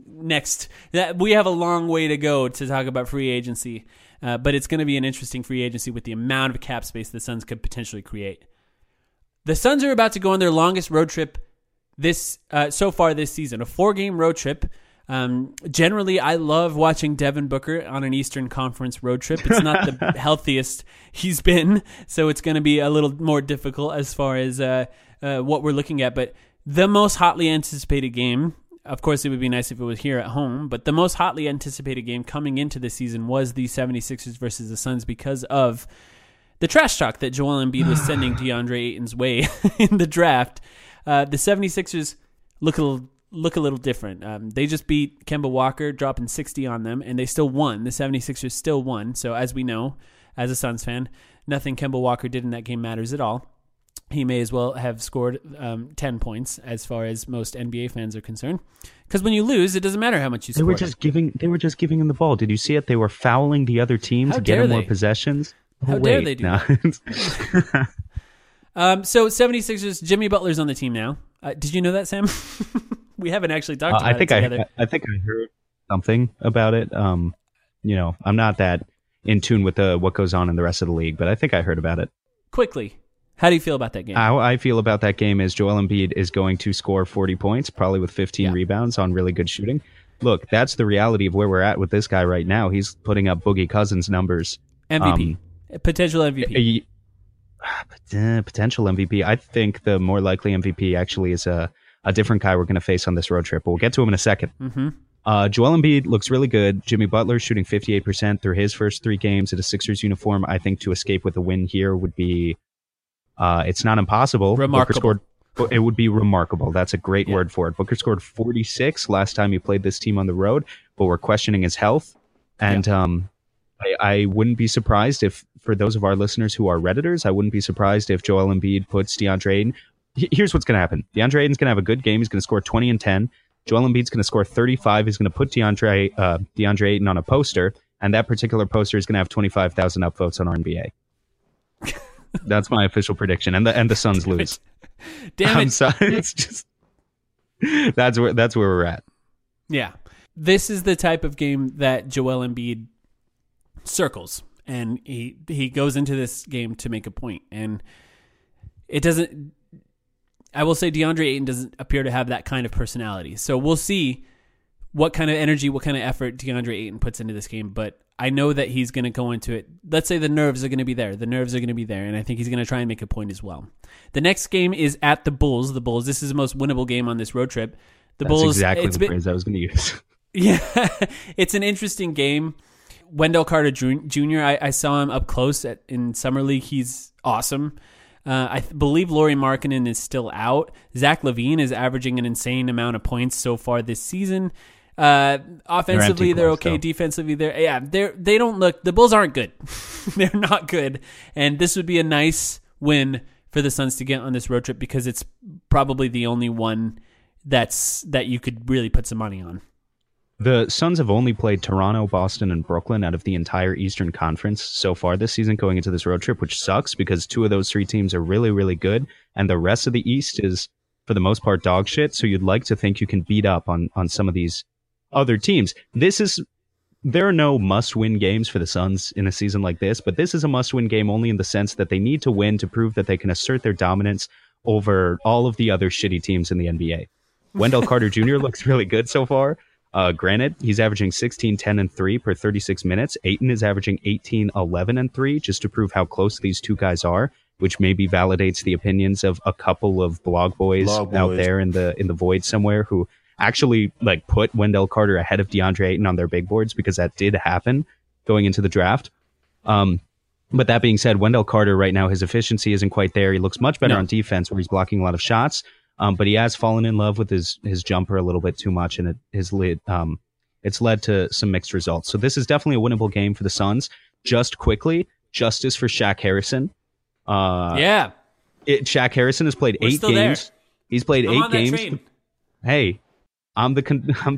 next. We have a long way to go to talk about free agency, but it's going to be an interesting free agency with the amount of cap space the Suns could potentially create. The Suns are about to go on their longest road trip so far this season, a 4-game road trip. Generally, I love watching Devin Booker on an Eastern Conference road trip. It's not the healthiest he's been, so it's going to be a little more difficult as far as what we're looking at. But the most hotly anticipated game, of course, it would be nice if it was here at home, but the most hotly anticipated game coming into the season was the 76ers versus the Suns because of the trash talk that Joel Embiid was sending DeAndre Ayton's way in the draft. The 76ers look a little different. They just beat Kemba Walker, dropping 60 on them, and they still won. The 76ers still won. So as we know, as a Suns fan, nothing Kemba Walker did in that game matters at all. he may as well have scored 10 points as far as most NBA fans are concerned. Because when you lose, it doesn't matter how much you score. They were just giving him the ball. Did you see it? They were fouling the other team to get him more possessions. How dare they do that? So 76ers, Jimmy Butler's on the team now. Did you know that, Sam? We haven't actually talked about it together. I think I heard something about it. I'm not that in tune with what goes on in the rest of the league, but I think I heard about it. Quickly, how do you feel about that game? How I feel about that game is Joel Embiid is going to score 40 points, probably with 15 rebounds on really good shooting. Look, that's the reality of where we're at with this guy right now. He's putting up Boogie Cousins numbers. MVP. Potential MVP. Potential MVP. I think the more likely MVP actually is a different guy we're going to face on this road trip. But we'll get to him in a second. Mm-hmm. Joel Embiid looks really good. Jimmy Butler shooting 58% through his first three games at a Sixers uniform. I think to escape with a win here would be, it's not impossible. It would be remarkable. That's a great word for it. Booker scored 46 last time he played this team on the road, but we're questioning his health. And I wouldn't be surprised if, for those of our listeners who are Redditors, I wouldn't be surprised if Joel Embiid puts DeAndre Ayton. Here's what's going to happen. DeAndre Ayton's going to have a good game. He's going to score 20 and 10. Joel Embiid's going to score 35. He's going to put DeAndre Ayton on a poster, and that particular poster is going to have 25,000 upvotes on RNBA. That's my official prediction. And the Suns lose. Damn it! I'm sorry. It's just that's where we're at. Yeah, this is the type of game that Joel Embiid circles, and he goes into this game to make a point, and it doesn't. I will say DeAndre Ayton doesn't appear to have that kind of personality. So we'll see what kind of energy, what kind of effort DeAndre Ayton puts into this game. But I know that he's going to go into it. Let's say the nerves are going to be there. And I think he's going to try and make a point as well. The next game is at the Bulls. This is the most winnable game on this road trip. That's exactly the phrase I was going to use. Yeah. It's an interesting game. Wendell Carter Jr., I saw him up close in Summer League. He's awesome. I believe Lauri Markkanen is still out. Zach LaVine is averaging an insane amount of points so far this season. Offensively, they're okay. Though. Defensively, they don't look. The Bulls aren't good. They're not good. And this would be a nice win for the Suns to get on this road trip because it's probably the only one that you could really put some money on. The Suns have only played Toronto, Boston, and Brooklyn out of the entire Eastern Conference so far this season going into this road trip, which sucks because two of those three teams are really, really good, and the rest of the East is, for the most part, dog shit, so you'd like to think you can beat up on some of these other teams. There are no must-win games for the Suns in a season like this, but this is a must-win game only in the sense that they need to win to prove that they can assert their dominance over all of the other shitty teams in the NBA. Wendell Carter Jr. looks really good so far. Granted, he's averaging 16, 10, and 3 per 36 minutes. Ayton is averaging 18, 11, and 3 just to prove how close these two guys are, which maybe validates the opinions of a couple of blog boys out there in the void somewhere who actually put Wendell Carter ahead of DeAndre Ayton on their big boards because that did happen going into the draft. But that being said, Wendell Carter right now, his efficiency isn't quite there. He looks much better on defense where he's blocking a lot of shots. But he has fallen in love with his jumper a little bit too much, and it's led to some mixed results. So this is definitely a winnable game for the Suns. Just quickly, justice for Shaq Harrison. Shaq Harrison has played 8 games. There. He's played 8 games. Train. Hey, I'm the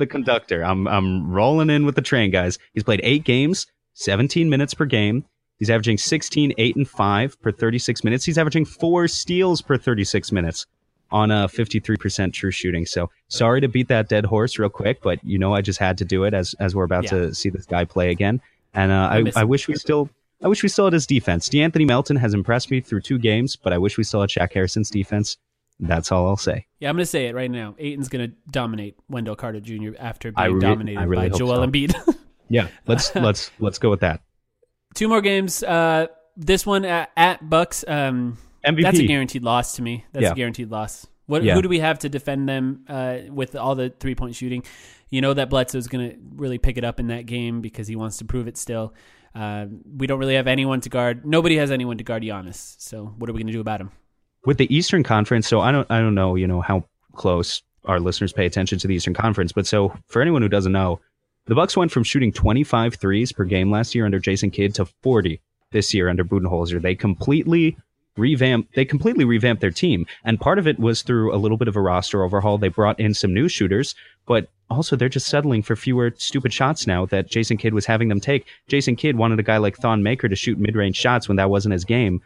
conductor. I'm rolling in with the train, guys. He's played 8 games, 17 minutes per game. He's averaging 16, 8, and 5 per 36 minutes. He's averaging 4 steals per 36 minutes. On a 53% true shooting. So sorry to beat that dead horse real quick, but I just had to do it as we're about to see this guy play again. And I wish we still had his defense. De'Anthony Melton has impressed me through 2 games, but I wish we still had Shaq Harrison's defense. That's all I'll say. Yeah, I'm going to say it right now. Ayton's going to dominate Wendell Carter Jr. after being dominated by Joel Embiid. Yeah, let's go with that. 2 more games. This one at Bucks. MVP. That's a guaranteed loss to me. A guaranteed loss. Who do we have to defend them with all the three-point shooting? You know that Bledsoe's going to really pick it up in that game because he wants to prove it still. We don't really have anyone to guard. Nobody has anyone to guard Giannis. So what are we going to do about him? With the Eastern Conference, so I don't know, how close our listeners pay attention to the Eastern Conference, but so for anyone who doesn't know, the Bucks went from shooting 25 threes per game last year under Jason Kidd to 40 this year under Budenholzer. They completely They completely revamped their team. And part of it was through a little bit of a roster overhaul. They brought in some new shooters, but also they're just settling for fewer stupid shots now that Jason Kidd was having them take. Jason Kidd wanted a guy like Thon Maker to shoot mid-range shots when that wasn't his game.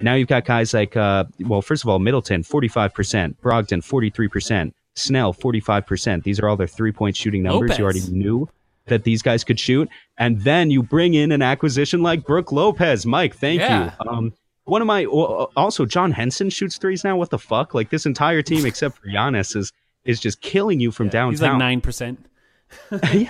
Now you've got guys like, first of all, Middleton, 45%, Brogdon, 43%, Snell, 45%. These are all their three-point shooting numbers. Lopez. You already knew that these guys could shoot. And then you bring in an acquisition like Brook Lopez. Mike, thank you. Also, John Henson shoots threes now. What the fuck? Like, this entire team, except for Giannis, is just killing you from downtown. He's like 9%.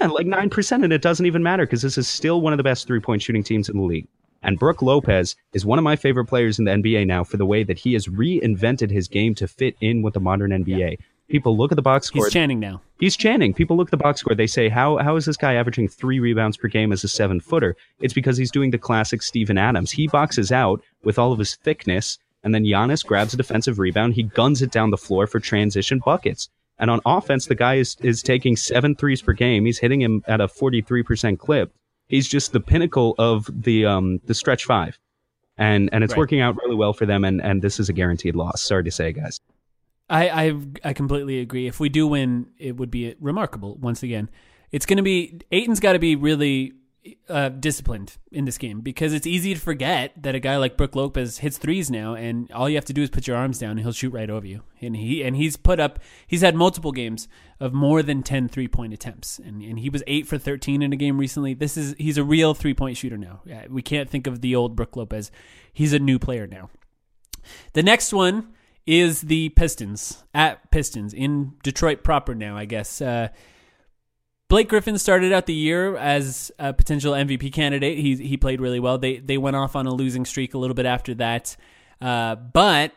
Yeah, like 9%, and it doesn't even matter because this is still one of the best three-point shooting teams in the league. And Brook Lopez is one of my favorite players in the NBA now for the way that he has reinvented his game to fit in with the modern NBA. Yeah. People look at the box score. He's chanting now. He's chanting. People look at the box score. They say, how is this guy averaging 3 rebounds per game as a 7-footer? It's because he's doing the classic Steven Adams. He boxes out with all of his thickness, and then Giannis grabs a defensive rebound. He guns it down the floor for transition buckets. And on offense, the guy is taking 7 threes per game. He's hitting him at a 43% clip. He's just the pinnacle of the stretch five. And it's working out really well for them, and this is a guaranteed loss. Sorry to say, guys. I completely agree. If we do win, it would be remarkable. Once again, it's going to be Ayton's got to be really disciplined in this game, because it's easy to forget that a guy like Brook Lopez hits threes now, and all you have to do is put your arms down and he'll shoot right over you. And he's had multiple games of more than 10 3-point attempts, and he was 8 for 13 in a game recently. He's a real 3-point shooter now. We can't think of the old Brook Lopez. He's a new player now. The next one is the Pistons, at Pistons, in Detroit proper now, I guess. Blake Griffin started out the year as a potential MVP candidate. He played really well. They went off on a losing streak a little bit after that. But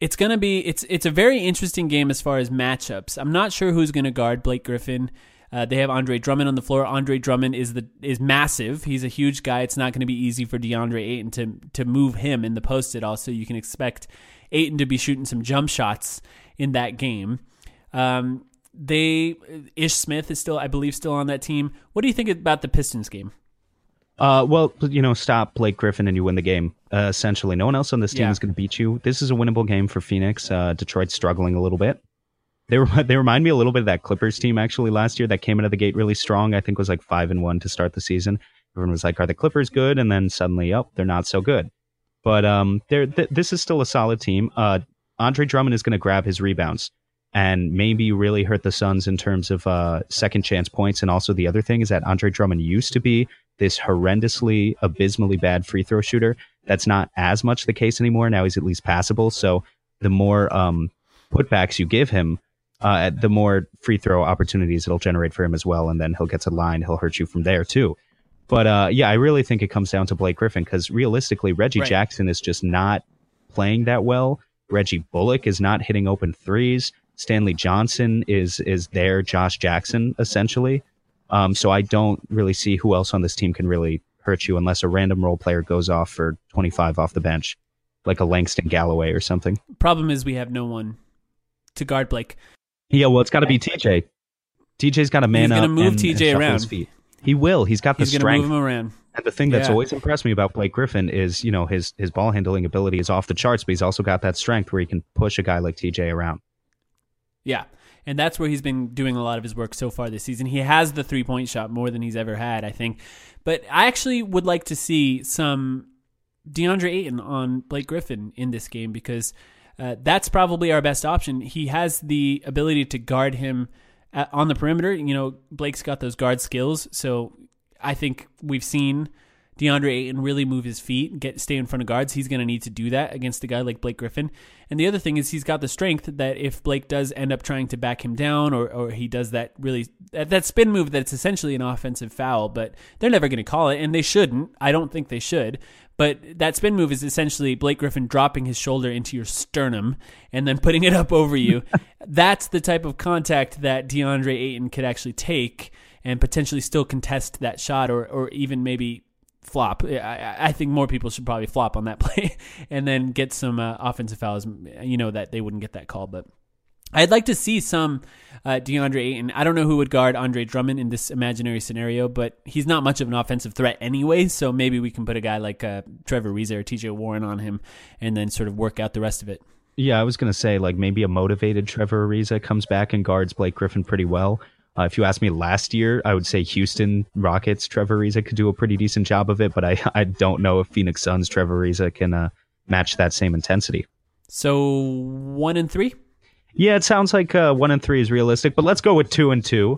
it's going to be it's a very interesting game as far as matchups. I'm not sure who's going to guard Blake Griffin. They have Andre Drummond on the floor. Andre Drummond is massive. He's a huge guy. It's not going to be easy for DeAndre Ayton to move him in the post at all, so you can expect Ayton to be shooting some jump shots in that game. Ish Smith is still, I believe, on that team. What do you think about the Pistons game? Stop Blake Griffin and you win the game. Essentially, no one else on this team is going to beat you. This is a winnable game for Phoenix. Detroit's struggling a little bit. They remind me a little bit of that Clippers team actually last year that came out of the gate really strong. I think was like 5-1 to start the season. Everyone was like, "Are the Clippers good?" And then suddenly, they're not so good. But this is still a solid team. Andre Drummond is going to grab his rebounds and maybe really hurt the Suns in terms of second chance points. And also the other thing is that Andre Drummond used to be this horrendously, abysmally bad free throw shooter. That's not as much the case anymore. Now he's at least passable. So the more putbacks you give him, the more free throw opportunities it'll generate for him as well. And then he'll get to the line. He'll hurt you from there, too. But I really think it comes down to Blake Griffin, because realistically, Reggie Jackson is just not playing that well. Reggie Bullock is not hitting open threes. Stanley Johnson is their Josh Jackson, essentially. So I don't really see who else on this team can really hurt you unless a random role player goes off for 25 off the bench, like a Langston Galloway or something. Problem is we have no one to guard Blake. Yeah, well, it's got to be TJ. TJ's got to man up. He's going to move TJ around. His feet. He will. He's got the strength. He's going to move him around. And the thing that's always impressed me about Blake Griffin is, you know, his ball handling ability is off the charts, but he's also got that strength where he can push a guy like TJ around. Yeah, and that's where he's been doing a lot of his work so far this season. He has the three-point shot more than he's ever had, I think. But I actually would like to see some DeAndre Ayton on Blake Griffin in this game, because that's probably our best option. He has the ability to guard him on the perimeter. You know, Blake's got those guard skills, so I think we've seen DeAndre Ayton really move his feet and stay in front of guards. He's going to need to do that against a guy like Blake Griffin. And the other thing is he's got the strength that if Blake does end up trying to back him down, or he does that really that spin move that's essentially an offensive foul, but they're never going to call it, and they shouldn't. I don't think they should. But that spin move is essentially Blake Griffin dropping his shoulder into your sternum and then putting it up over you. That's the type of contact that DeAndre Ayton could actually take and potentially still contest that shot, or even maybe flop. I think more people should probably flop on that play and then get some offensive fouls, you know, that they wouldn't get that call. But I'd like to see some DeAndre Ayton. I don't know who would guard Andre Drummond in this imaginary scenario, but he's not much of an offensive threat anyway, so maybe we can put a guy like Trevor Ariza or TJ Warren on him and then sort of work out the rest of it. Yeah, I was going to say, like, maybe a motivated Trevor Ariza comes back and guards Blake Griffin pretty well. If you asked me last year, I would say Houston Rockets Trevor Ariza could do a pretty decent job of it, but I don't know if Phoenix Suns Trevor Ariza can match that same intensity. So 1-3? Yeah, it sounds like 1-3 is realistic, but let's go with 2-2.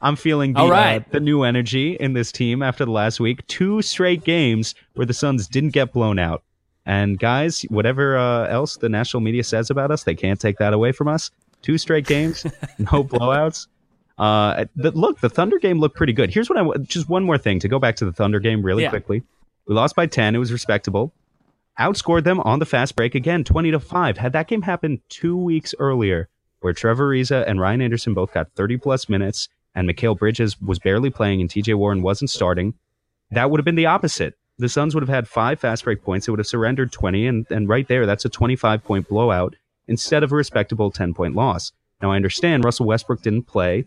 I'm feeling the new energy in this team after the last week. 2 straight games where the Suns didn't get blown out. And guys, whatever else the national media says about us, they can't take that away from us. 2 straight games, no blowouts. The Thunder game looked pretty good. Here's what just one more thing to go back to the Thunder game really quickly. We lost by 10. It was respectable. Outscored them on the fast break again, 20-5. Had that game happened 2 weeks earlier, where Trevor Ariza and Ryan Anderson both got 30-plus minutes, and Mikhail Bridges was barely playing and TJ Warren wasn't starting, that would have been the opposite. The Suns would have had 5 fast break points. It would have surrendered 20, and right there, that's a 25-point blowout instead of a respectable 10-point loss. Now, I understand Russell Westbrook didn't play,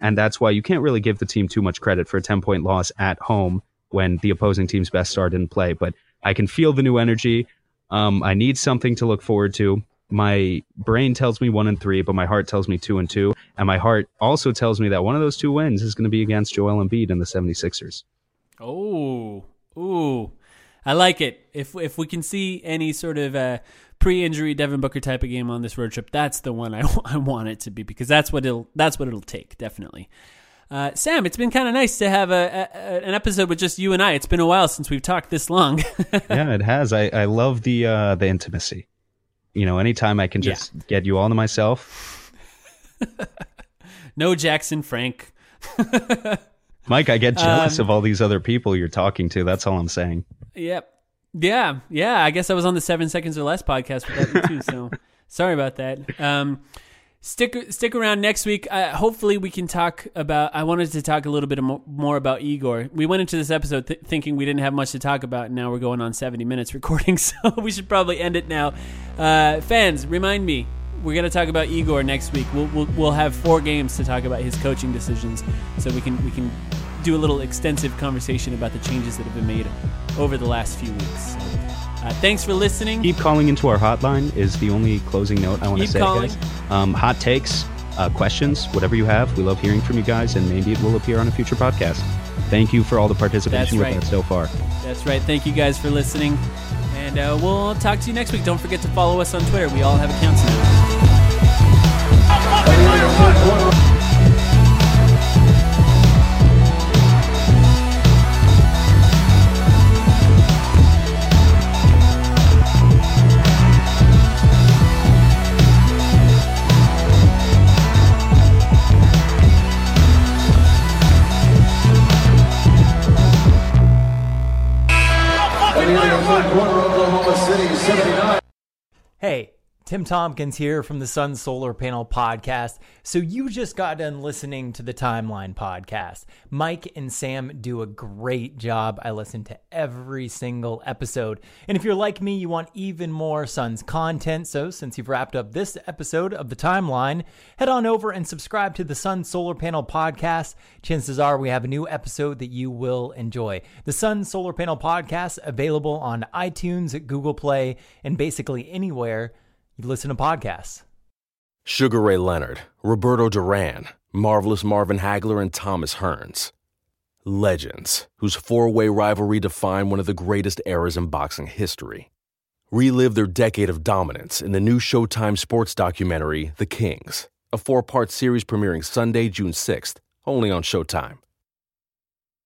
and that's why you can't really give the team too much credit for a 10-point loss at home when the opposing team's best star didn't play, but I can feel the new energy. I need something to look forward to. My brain tells me 1-3, but my heart tells me 2-2, and my heart also tells me that one of those 2 wins is going to be against Joel Embiid and the 76ers. Oh, ooh. I like it. If we can see any sort of pre-injury Devin Booker type of game on this road trip, that's the one I want it to be, because that's what it'll take, definitely. Sam, it's been kind of nice to have an episode with just you and I. It's been a while since we've talked this long. Yeah, it has. I love the intimacy. You know, anytime I can just get you all to myself. No Jackson Frank. Mike, I get jealous of all these other people you're talking to. That's all I'm saying. Yep. Yeah. I guess I was on the 7 Seconds or Less podcast with that too, so sorry about that. Stick around next week. Hopefully we can talk about... I wanted to talk a little bit more about Igor. We went into this episode thinking we didn't have much to talk about, and now we're going on 70 minutes recording, so we should probably end it now. Fans, remind me. We're going to talk about Igor next week. We'll have 4 games to talk about his coaching decisions, so we can do a little extensive conversation about the changes that have been made over the last few weeks. Thanks for listening. Keep calling into our hotline is the only closing note I want to say, guys. Hot takes, questions, whatever you have. We love hearing from you guys, and maybe it will appear on a future podcast. Thank you for all the participation we've had so far. That's right. Thank you guys for listening. And we'll talk to you next week. Don't forget to follow us on Twitter. We all have accounts now. Oklahoma City 79. Hey, Tim Tompkins here from the Sun Solar Panel Podcast. So you just got done listening to the Timeline Podcast. Mike and Sam do a great job. I listen to every single episode. And if you're like me, you want even more Suns content. So since you've wrapped up this episode of the Timeline, head on over and subscribe to the Sun Solar Panel Podcast. Chances are we have a new episode that you will enjoy. The Sun Solar Panel Podcast, available on iTunes, Google Play, and basically anywhere you listen to podcasts. Sugar Ray Leonard, Roberto Duran, Marvelous Marvin Hagler, and Thomas Hearns. Legends, whose 4-way rivalry defined one of the greatest eras in boxing history. Relive their decade of dominance in the new Showtime sports documentary, The Kings, a 4-part series premiering Sunday, June 6th, only on Showtime.